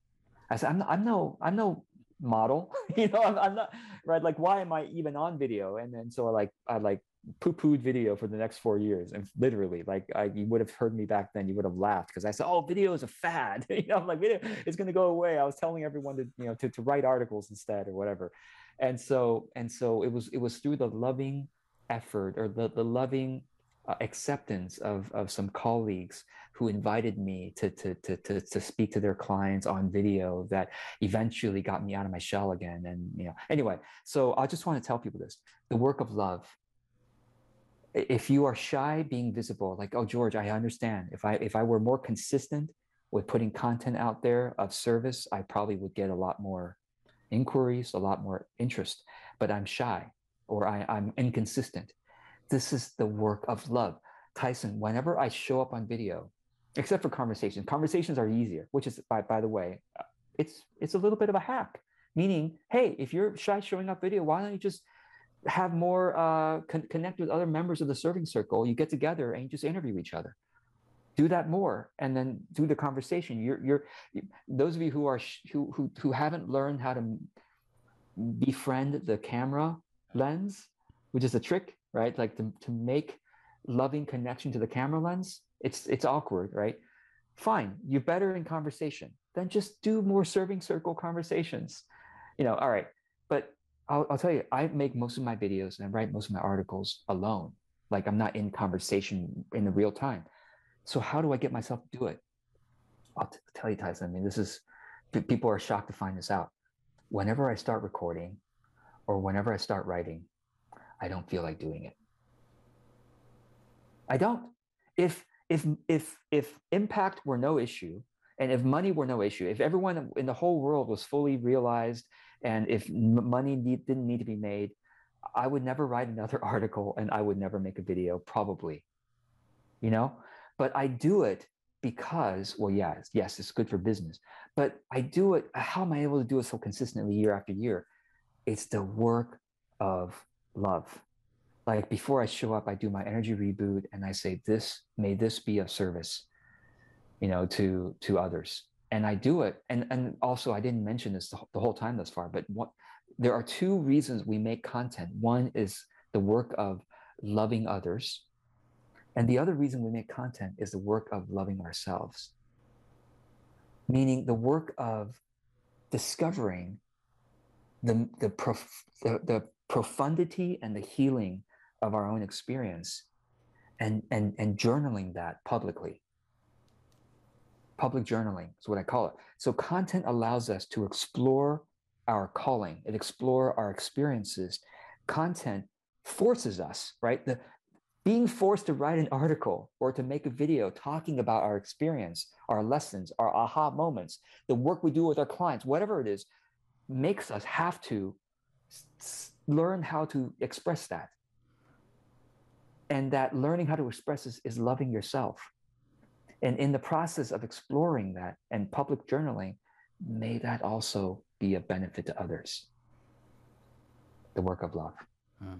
I said, I'm no, I'm no, I'm no model, you know, I'm, I'm not, right? Like, why am I even on video? And then, so I like, I like poo-pooed video for the next four years. And literally like, I, you would have heard me back then, you would have laughed because I said, oh, video is a fad. You know, I'm like, video is going to go away. I was telling everyone to, you know, to, to write articles instead or whatever. And so, and so it was, it was through the loving effort or the, the loving uh, acceptance of, of some colleagues who invited me to, to, to, to, to speak to their clients on video that eventually got me out of my shell again. And, you know, anyway, so I just want to tell people this, the work of love. If you are shy being visible, like, oh, George, I understand. If I, if I were more consistent with putting content out there of service, I probably would get a lot more inquiries, a lot more interest, but I'm shy or I, I'm inconsistent. This is the work of love. Tyson, whenever I show up on video, except for conversations, conversations are easier, which is, by, by the way, it's, it's a little bit of a hack, meaning, hey, if you're shy showing up video, why don't you just have more uh con connect with other members of the Serving Circle? You get together and you just interview each other. Do that more, and then do the conversation. You're, you're those of you who are sh who, who who haven't learned how to befriend the camera lens, which is a trick, right? Like to, to make loving connection to the camera lens, it's it's awkward, right? Fine, you're better in conversation. Then just do more Serving Circle conversations. You know, all right, but I'll, I'll tell you, I make most of my videos and I write most of my articles alone. Like I'm not in conversation in the real time. So how do I get myself to do it? I'll tell you, Tyson, I mean, this is, people are shocked to find this out. Whenever I start recording or whenever I start writing, I don't feel like doing it. I don't. If, if, if, if impact were no issue, and if money were no issue, if everyone in the whole world was fully realized, and if money need, didn't need to be made, I would never write another article and I would never make a video, probably, you know, but I do it because, well, yeah, yes, it's good for business, but I do it. How am I able to do it so consistently year after year? It's the work of love. Like before I show up, I do my energy reboot and I say, this, may this be of service, you know, to, to others. And I do it. And, and also I didn't mention this the whole time thus far, but what, there are two reasons we make content. One is the work of loving others. And the other reason we make content is the work of loving ourselves. Meaning the work of discovering the, the, prof, the, the profundity and the healing of our own experience and, and, and journaling that publicly. Public journaling is what I call it. So content allows us to explore our calling and explore our experiences. Content forces us, right? The, being forced to write an article or to make a video talking about our experience, our lessons, our aha moments, the work we do with our clients, whatever it is, makes us have to learn how to express that. And that learning how to express this is loving yourself. And in the process of exploring that and public journaling, may that also be a benefit to others. The work of love. Mm.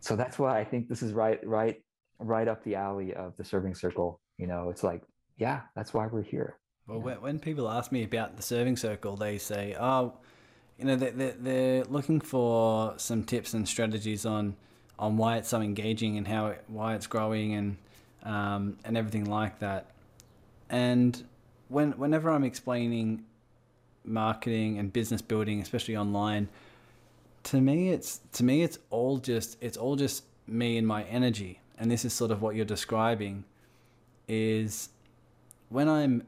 So that's why I think this is right, right, right up the alley of the Serving Circle. You know, it's like, yeah, that's why we're here. Well, when, when people ask me about the Serving Circle, they say, oh, you know, they're, they're looking for some tips and strategies on, on why it's so engaging and how, it, why it's growing and, um, and everything like that. And when, whenever I'm explaining marketing and business building, especially online, to me, it's, to me, it's all just, it's all just me and my energy. And this is sort of what you're describing. is when I'm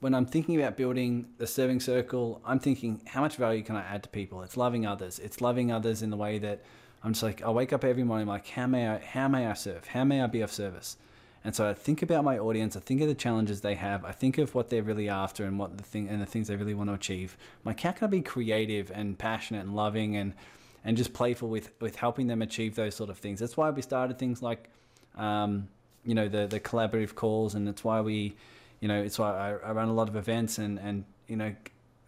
when I'm thinking about building the serving circle, I'm thinking, how much value can I add to people? It's loving others. It's loving others in the way that I'm just like, I wake up every morning, like, how may I, how may I serve? How may I be of service? And so I think about my audience. I think of the challenges they have. I think of what they're really after and what the thing and the things they really want to achieve. I'm like, how can I be creative and passionate and loving and and just playful with with helping them achieve those sort of things? That's why we started things like, um, you know, the the collaborative calls, and that's why we. You know, it's why I, I run a lot of events and, and, you know,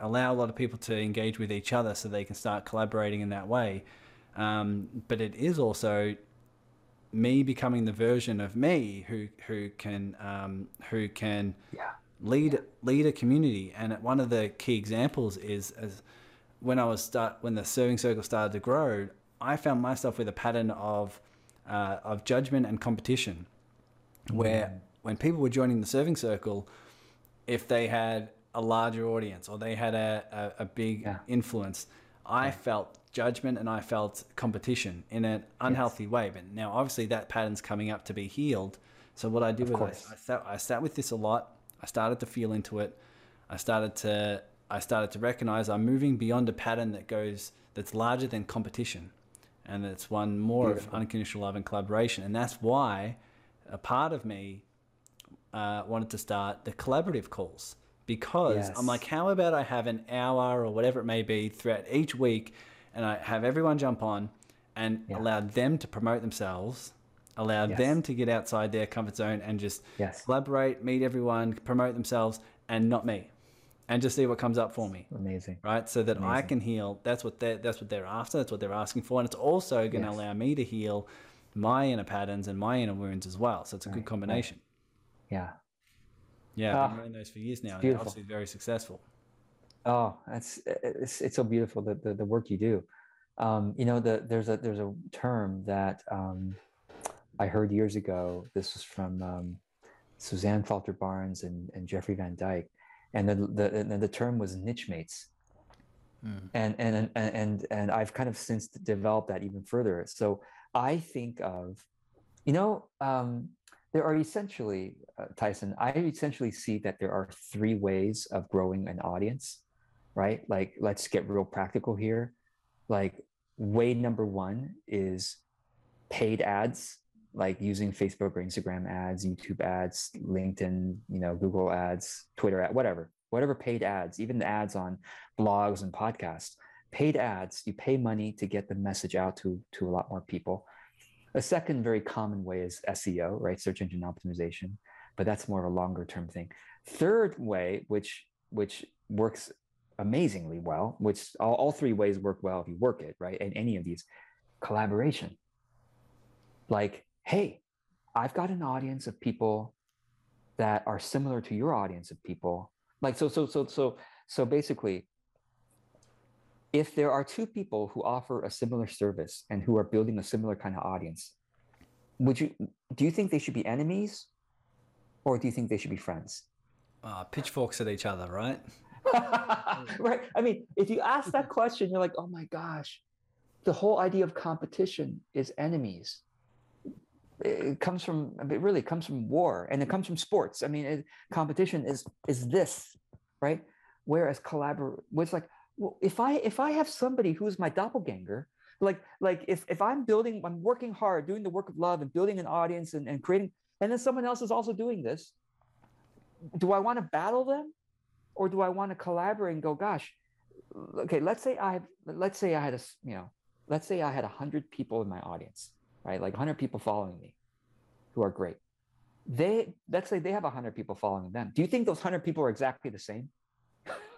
allow a lot of people to engage with each other so they can start collaborating in that way. Um, but it is also me becoming the version of me who, who can, um, who can yeah. lead, yeah. lead a community. And one of the key examples is, as when I was start, when the serving circle started to grow, I found myself with a pattern of, uh, of judgment and competition where mm. when people were joining the serving circle, if they had a larger audience or they had a, a, a big yeah. influence, I yeah. felt judgment and I felt competition in an unhealthy yes. way. But now obviously that pattern's coming up to be healed. So what I did was I, I, sat, I sat with this a lot. I started to feel into it. I started to, I started to recognize I'm moving beyond a pattern that goes, that's larger than competition. And it's one more Beautiful. Of unconditional love and collaboration. And that's why a part of me Uh, wanted to start the collaborative calls, because yes. I'm like, how about I have an hour or whatever it may be throughout each week, and I have everyone jump on and yeah. allow them to promote themselves, allow yes. them to get outside their comfort zone and just yes. collaborate, meet everyone, promote themselves, and not me, and just see what comes up for me. Amazing, right? So that Amazing. I can heal. That's what they're, that's what they're after. That's what they're asking for, and it's also going to yes. allow me to heal my inner patterns and my inner wounds as well. So it's a right. good combination. Right. Yeah. Yeah, I've been running those for years now. And obviously very successful. Oh, that's it's it's so beautiful, the the, the work you do. Um, you know, the there's a there's a term that um I heard years ago. This was from um Suzanne Falter Barnes and, and Jeffrey Van Dyke. And the the and the term was niche mates. Mm. And, and and and and I've kind of since developed that even further. So I think of, you know, um there are essentially, uh, Tyson, I essentially see that there are three ways of growing an audience, right? Like, let's get real practical here. Like, way number one is paid ads, like using Facebook or Instagram ads, YouTube ads, LinkedIn, you know, Google ads, Twitter ad, whatever, whatever paid ads, even the ads on blogs and podcasts, paid ads, you pay money to get the message out to, to a lot more people. A second very common way is S E O, right? Search engine optimization, but that's more of a longer term thing. Third way, which which works amazingly well, which all, all three ways work well if you work it, right? And any of these, collaboration. Like, hey, I've got an audience of people that are similar to your audience of people. Like, so, so, so, so, so basically, if there are two people who offer a similar service and who are building a similar kind of audience, would you do you think they should be enemies, or do you think they should be friends? Uh, pitchforks at each other, right? Right. I mean, if you ask that question, you're like, oh my gosh, the whole idea of competition is enemies. It comes from it really comes from war, and it comes from sports. I mean, it, competition is is this, right? Whereas collaborate, it's like. Well, if I if I have somebody who's my doppelganger, like like if, if I'm building, I'm working hard, doing the work of love and building an audience and, and creating, and then someone else is also doing this, do I want to battle them? Or do I want to collaborate and go, gosh, okay, let's say I have, let's say I had a, you know, let's say I had one hundred people in my audience, right? Like one hundred people following me who are great. They, let's say they have one hundred people following them. Do you think those one hundred people are exactly the same?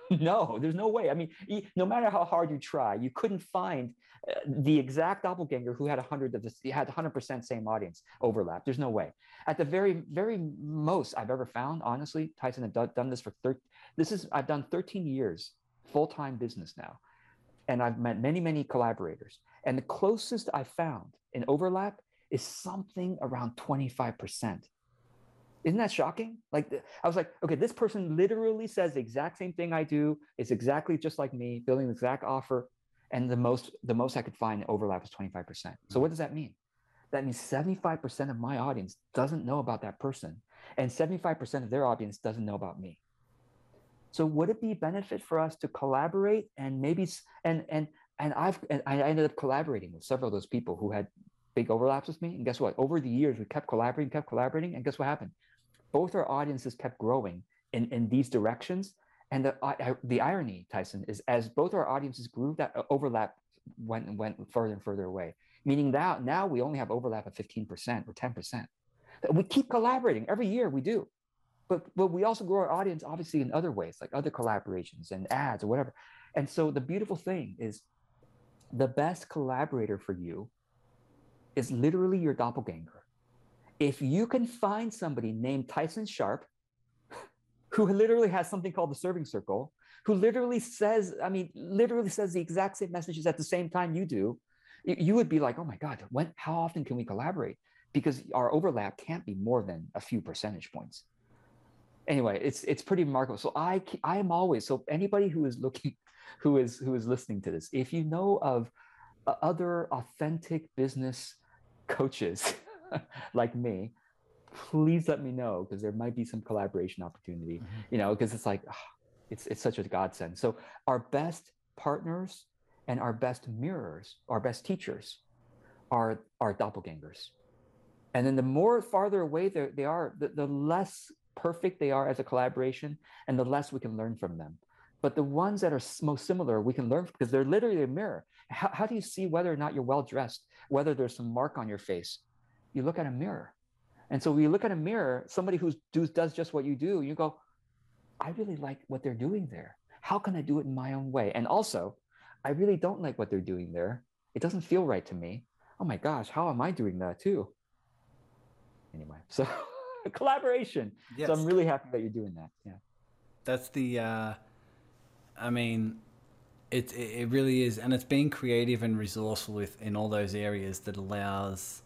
No, there's no way. I mean, no matter how hard you try, you couldn't find uh, the exact doppelganger who had one hundred of this, had one hundred percent same audience overlap. There's no way. At the very, very most I've ever found, honestly, Tyson, I've done, done this for thirty. This is I've done thirteen years full-time business now, and I've met many, many collaborators. And the closest I found in overlap is something around twenty-five percent. Isn't that shocking? Like, I was like, okay, this person literally says the exact same thing I do. It's exactly just like me, building the exact offer. And the most, the most I could find overlap was twenty-five percent. So what does that mean? That means seventy-five percent of my audience doesn't know about that person, and seventy-five percent of their audience doesn't know about me. So would it be a benefit for us to collaborate and maybe, and, and, and I've, and I ended up collaborating with several of those people who had big overlaps with me. And guess what? Over the years, we kept collaborating, kept collaborating. And guess what happened? Both our audiences kept growing in, in these directions. And the, uh, the irony, Tyson, is as both our audiences grew, that overlap went and went further and further away, meaning that now we only have overlap of fifteen percent or ten percent. We keep collaborating every year, we do. But, but we also grow our audience, obviously, in other ways, like other collaborations and ads or whatever. And so the beautiful thing is the best collaborator for you is literally your doppelganger. If you can find somebody named Tyson Sharp, who literally has something called the Serving Circle, who literally says, I mean, literally says the exact same messages at the same time you do, you would be like, oh my God, when, how often can we collaborate? Because our overlap can't be more than a few percentage points. Anyway, it's it's pretty remarkable. So I I am always, so anybody who is looking, who is who is listening to this, if you know of other authentic business coaches like me, please let me know, because there might be some collaboration opportunity. Mm-hmm. You know, because it's like, oh, it's it's such a godsend. So our best partners and our best mirrors, our best teachers, are our doppelgangers. And then the more farther away they are, the, the less perfect they are as a collaboration, and the less we can learn from them. But the ones that are most similar, we can learn from, because they're literally a mirror. How, how do you see whether or not you're well-dressed, whether there's some mark on your face? You look at a mirror. And so when you look at a mirror, somebody who do, does just what you do, you go, I really like what they're doing there. How can I do it in my own way? And also, I really don't like what they're doing there. It doesn't feel right to me. Oh my gosh, how am I doing that too? Anyway, so... collaboration. Yes. So I'm really happy that you're doing that. Yeah, that's the uh I mean, it it really is, and it's being creative and resourceful with in all those areas that allows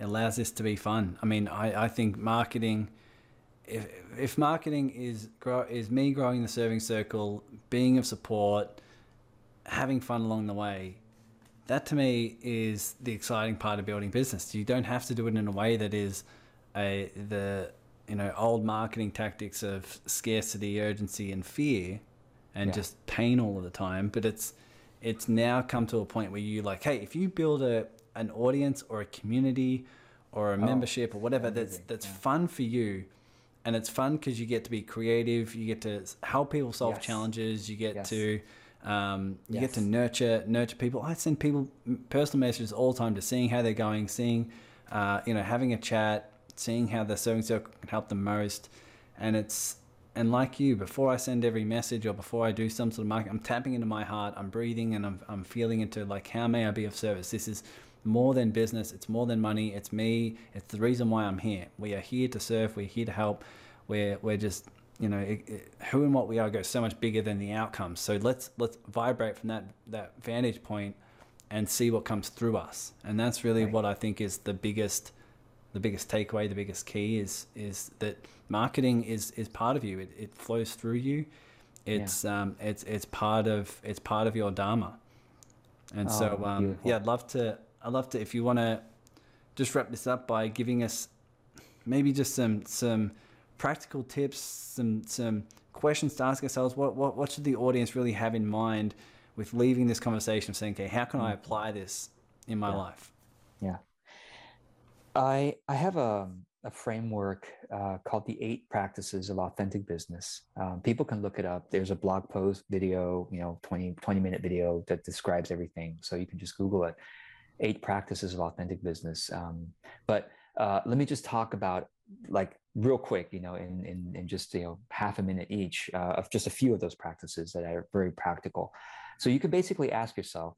allows this to be fun. I mean, I I think marketing, if if marketing is grow is me growing the Serving Circle, being of support, having fun along the way, that to me is the exciting part of building business. You don't have to do it in a way that is A, the you know old marketing tactics of scarcity, urgency, and fear, and yeah. just pain all of the time. But it's it's now come to a point where you like, hey, if you build a an audience or a community or a oh, membership or whatever that's that's yeah. fun for you, and it's fun because you get to be creative, you get to help people solve yes. challenges, you get yes. to um, you yes. get to nurture nurture people. I send people personal messages all the time to seeing how they're going, seeing uh, you know having a chat. Seeing how the Serving Circle can help them most. And it's and like you, before I send every message or before I do some sort of marketing, I'm tapping into my heart, I'm breathing, and I'm I'm feeling into like, how may I be of service? This is more than business, it's more than money, it's me, it's the reason why I'm here. We are here to serve, we're here to help, we're we're just, you know, it, it, who and what we are goes so much bigger than the outcome. So let's let's vibrate from that that vantage point and see what comes through us. And that's really right. what I think is the biggest the biggest takeaway, the biggest key is is that marketing is is part of you. It, it flows through you. It's yeah. um it's it's part of it's part of your dharma. And oh, so um beautiful. yeah, I'd love to I'd love to if you want to just wrap this up by giving us maybe just some some practical tips, some some questions to ask ourselves. What what what should the audience really have in mind with leaving this conversation, saying, okay, how can I apply this in my yeah. life? Yeah. I, I have a, a framework uh, called the Eight Practices of Authentic Business. Um, people can look it up. There's a blog post video, you know, twenty, twenty minute video that describes everything. So you can just Google it. Eight Practices of Authentic Business. Um, but uh, let me just talk about, like, real quick, you know, in, in, in just, you know, half a minute each uh, of just a few of those practices that are very practical. So you can basically ask yourself,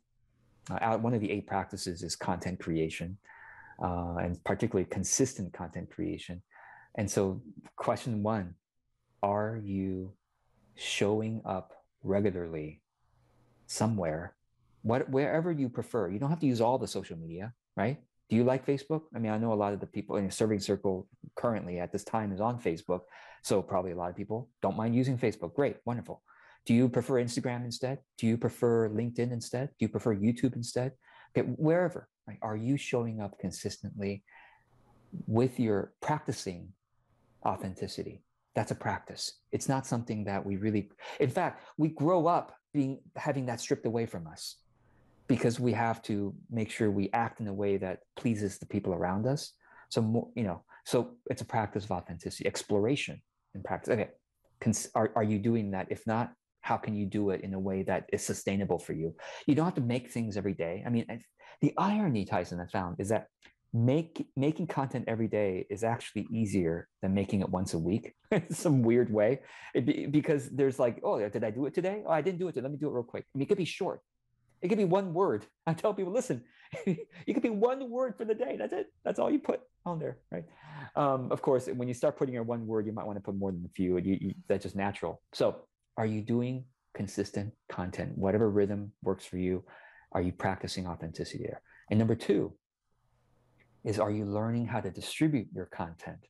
uh, one of the eight practices is content creation. Uh, and particularly consistent content creation. And so question one, are you showing up regularly somewhere, what, wherever you prefer? You don't have to use all the social media, right? Do you like Facebook? I mean, I know a lot of the people in the Serving Circle currently at this time is on Facebook. So probably a lot of people don't mind using Facebook. Great, wonderful. Do you prefer Instagram instead? Do you prefer LinkedIn instead? Do you prefer YouTube instead? Okay, wherever. Right? Are you showing up consistently with your practicing authenticity? That's a practice. It's not something that we really, in fact, we grow up being, having that stripped away from us because we have to make sure we act in a way that pleases the people around us. So, more, you know, so it's a practice of authenticity, exploration and practice. Okay. Cons- are, are you doing that? If not, how can you do it in a way that is sustainable for you? You don't have to make things every day. I mean, I, the irony, Tyson, I found is that Make, making content every day is actually easier than making it once a week in some weird way. It'd be, because there's like, oh, did I do it today? Oh, I didn't do it today. Let me do it real quick. I mean, it could be short. It could be one word. I tell people, listen, it could be one word for the day. That's it. That's all you put on there, right? Um, of course, when you start putting your one word, you might want to put more than a few. You, you, that's just natural. So are you doing consistent content? Whatever rhythm works for you, are you practicing authenticity there? And number two, is are you learning how to distribute your content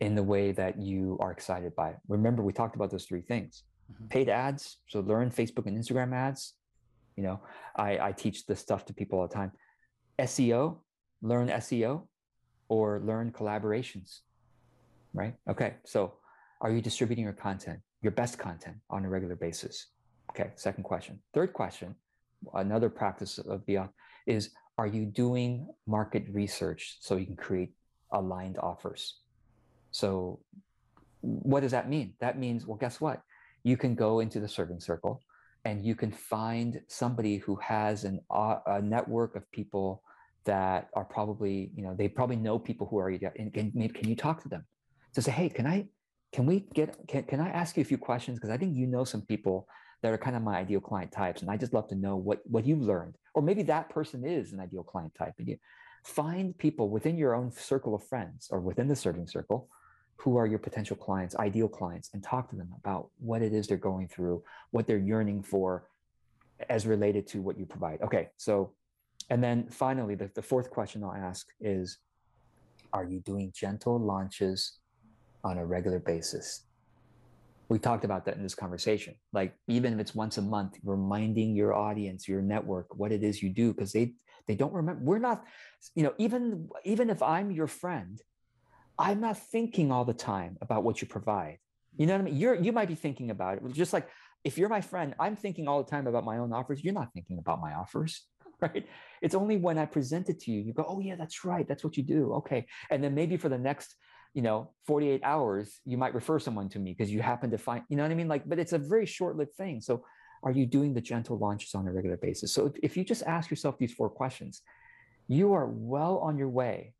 in the way that you are excited by it? Remember, we talked about those three things. Mm-hmm. Paid ads, so learn Facebook and Instagram ads. You know, I, I teach this stuff to people all the time. S E O, learn S E O, or learn collaborations, right? Okay, so are you distributing your content, your best content on a regular basis? Okay, second question. Third question, another practice of the is, are you doing market research so you can create aligned offers? So what does that mean? That means, well, guess what? You can go into the Serving Circle and you can find somebody who has an, uh, a network of people that are probably, you know, they probably know people who are, and can, can you talk to them? So say, hey, can I, can we get, can, can I ask you a few questions? Because I think you know some people that are kind of my ideal client types. And I just love to know what, what you've learned, or maybe that person is an ideal client type. And you find people within your own circle of friends or within the Serving Circle who are your potential clients, ideal clients, and talk to them about what it is they're going through, what they're yearning for as related to what you provide. Okay. So, and then finally, the, the fourth question I'll ask is, are you doing gentle launches on a regular basis? We talked about that in this conversation. Like, even if it's once a month, reminding your audience, your network, what it is you do, because they they don't remember. We're not, you know, even even if I'm your friend, I'm not thinking all the time about what you provide. You know what I mean? You're you might be thinking about it. Just like if you're my friend, I'm thinking all the time about my own offers. You're not thinking about my offers, right? It's only when I present it to you, you go, oh yeah, that's right, that's what you do. Okay. And then maybe for the next, you know, forty-eight hours, you might refer someone to me because you happen to find, you know what I mean? Like, but it's a very short-lived thing. So are you doing the gentle launches on a regular basis? So if, if you just ask yourself these four questions, you are well on your way,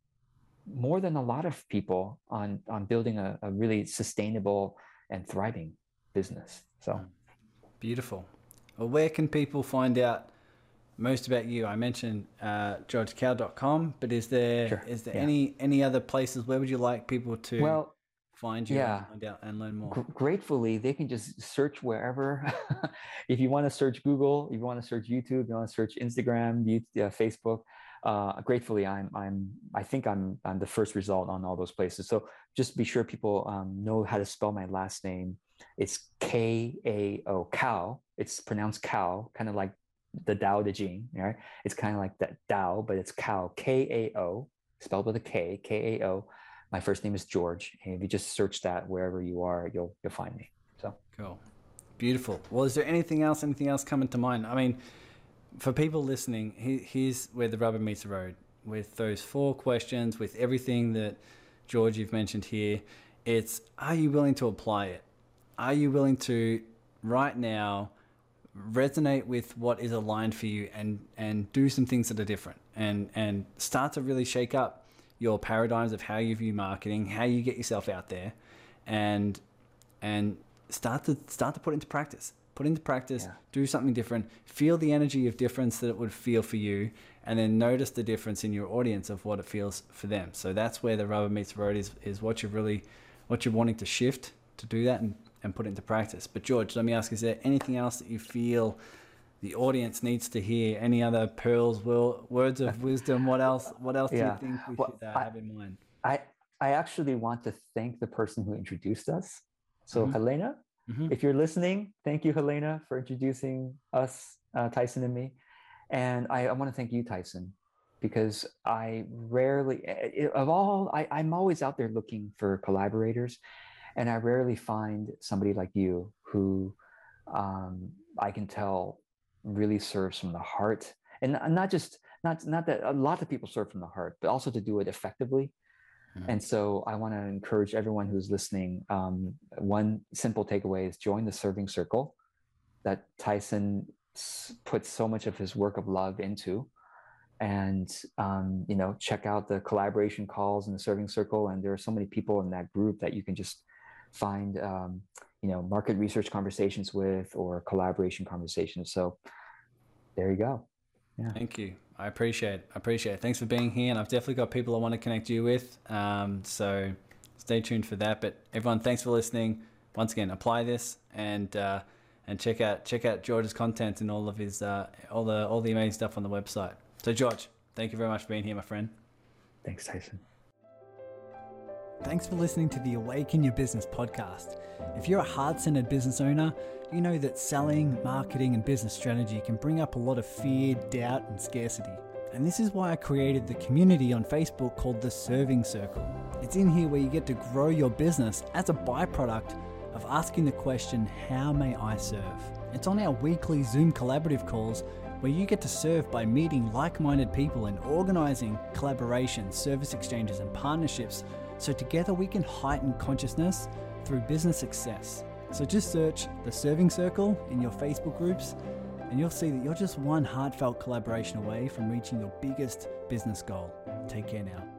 more than a lot of people, on, on building a, a really sustainable and thriving business. So beautiful. Well, where can people find out most about you? I mentioned uh, george kao dot com, but is there sure. is there yeah. any any other places? Where would you like people to well, find you yeah. and find out and learn more? G- gratefully, they can just search wherever. If you want to search Google, if you want to search YouTube, if you want to search Instagram, YouTube, uh, Facebook. Uh, gratefully, I'm I'm I think I'm I'm the first result on all those places. So just be sure people um, know how to spell my last name. It's K A O Kao. It's pronounced Kao, kind of like the Tao Te Ching, right? It's kind of like that Tao, but it's Kao, K A O, spelled with a K, K A O. My first name is George. And if you just search that wherever you are, you'll you'll find me. So cool. Beautiful. Well, is there anything else, anything else coming to mind? I mean, for people listening, here's where the rubber meets the road. With those four questions, with everything that, George, you've mentioned here, it's, are you willing to apply it? Are you willing to, right now, resonate with what is aligned for you and and do some things that are different and and start to really shake up your paradigms of how you view marketing, how you get yourself out there, and and start to start to put into practice put into practice yeah. Do something different, feel the energy of difference that it would feel for you, and then notice the difference in your audience of what it feels for them. So that's where the rubber meets the road, is is what you're really what you're wanting to shift to do that and and put into practice. But George, let me ask, is there anything else that you feel the audience needs to hear? Any other pearls, will, words of wisdom? What else, what else yeah. do you think we well, should uh, I, have in mind? I, I actually want to thank the person who introduced us. So mm-hmm. Helena, mm-hmm. if you're listening, thank you, Helena, for introducing us, uh, Tyson and me. And I, I want to thank you, Tyson, because I rarely, it, of all, I, I'm always out there looking for collaborators, and I rarely find somebody like you who um, I can tell really serves from the heart. And not just, not, not that a lot of people serve from the heart, but also to do it effectively. Mm-hmm. And so I want to encourage everyone who's listening. Um, one simple takeaway is join the Serving Circle that Tyson puts so much of his work of love into, and, um, you know, check out the collaboration calls in the Serving Circle. And there are so many people in that group that you can just find, um, you know, market research conversations with, or collaboration conversations. So there you go. Yeah. Thank you. I appreciate it. I appreciate it. Thanks for being here. And I've definitely got people I want to connect you with. Um, so stay tuned for that, but everyone, thanks for listening. Once again, apply this and, uh, and check out, check out George's content and all of his, uh, all the, all the amazing stuff on the website. So George, thank you very much for being here, my friend. Thanks, Tyson. Thanks for listening to the Awaken Your Business podcast. If you're a heart-centered business owner, you know that selling, marketing, and business strategy can bring up a lot of fear, doubt, and scarcity. And this is why I created the community on Facebook called the Serving Circle. It's in here where you get to grow your business as a byproduct of asking the question, how may I serve? It's on our weekly Zoom collaborative calls where you get to serve by meeting like-minded people and organizing collaborations, service exchanges, and partnerships, so together we can heighten consciousness through business success. So just search the Serving Circle in your Facebook groups, and you'll see that you're just one heartfelt collaboration away from reaching your biggest business goal. Take care now.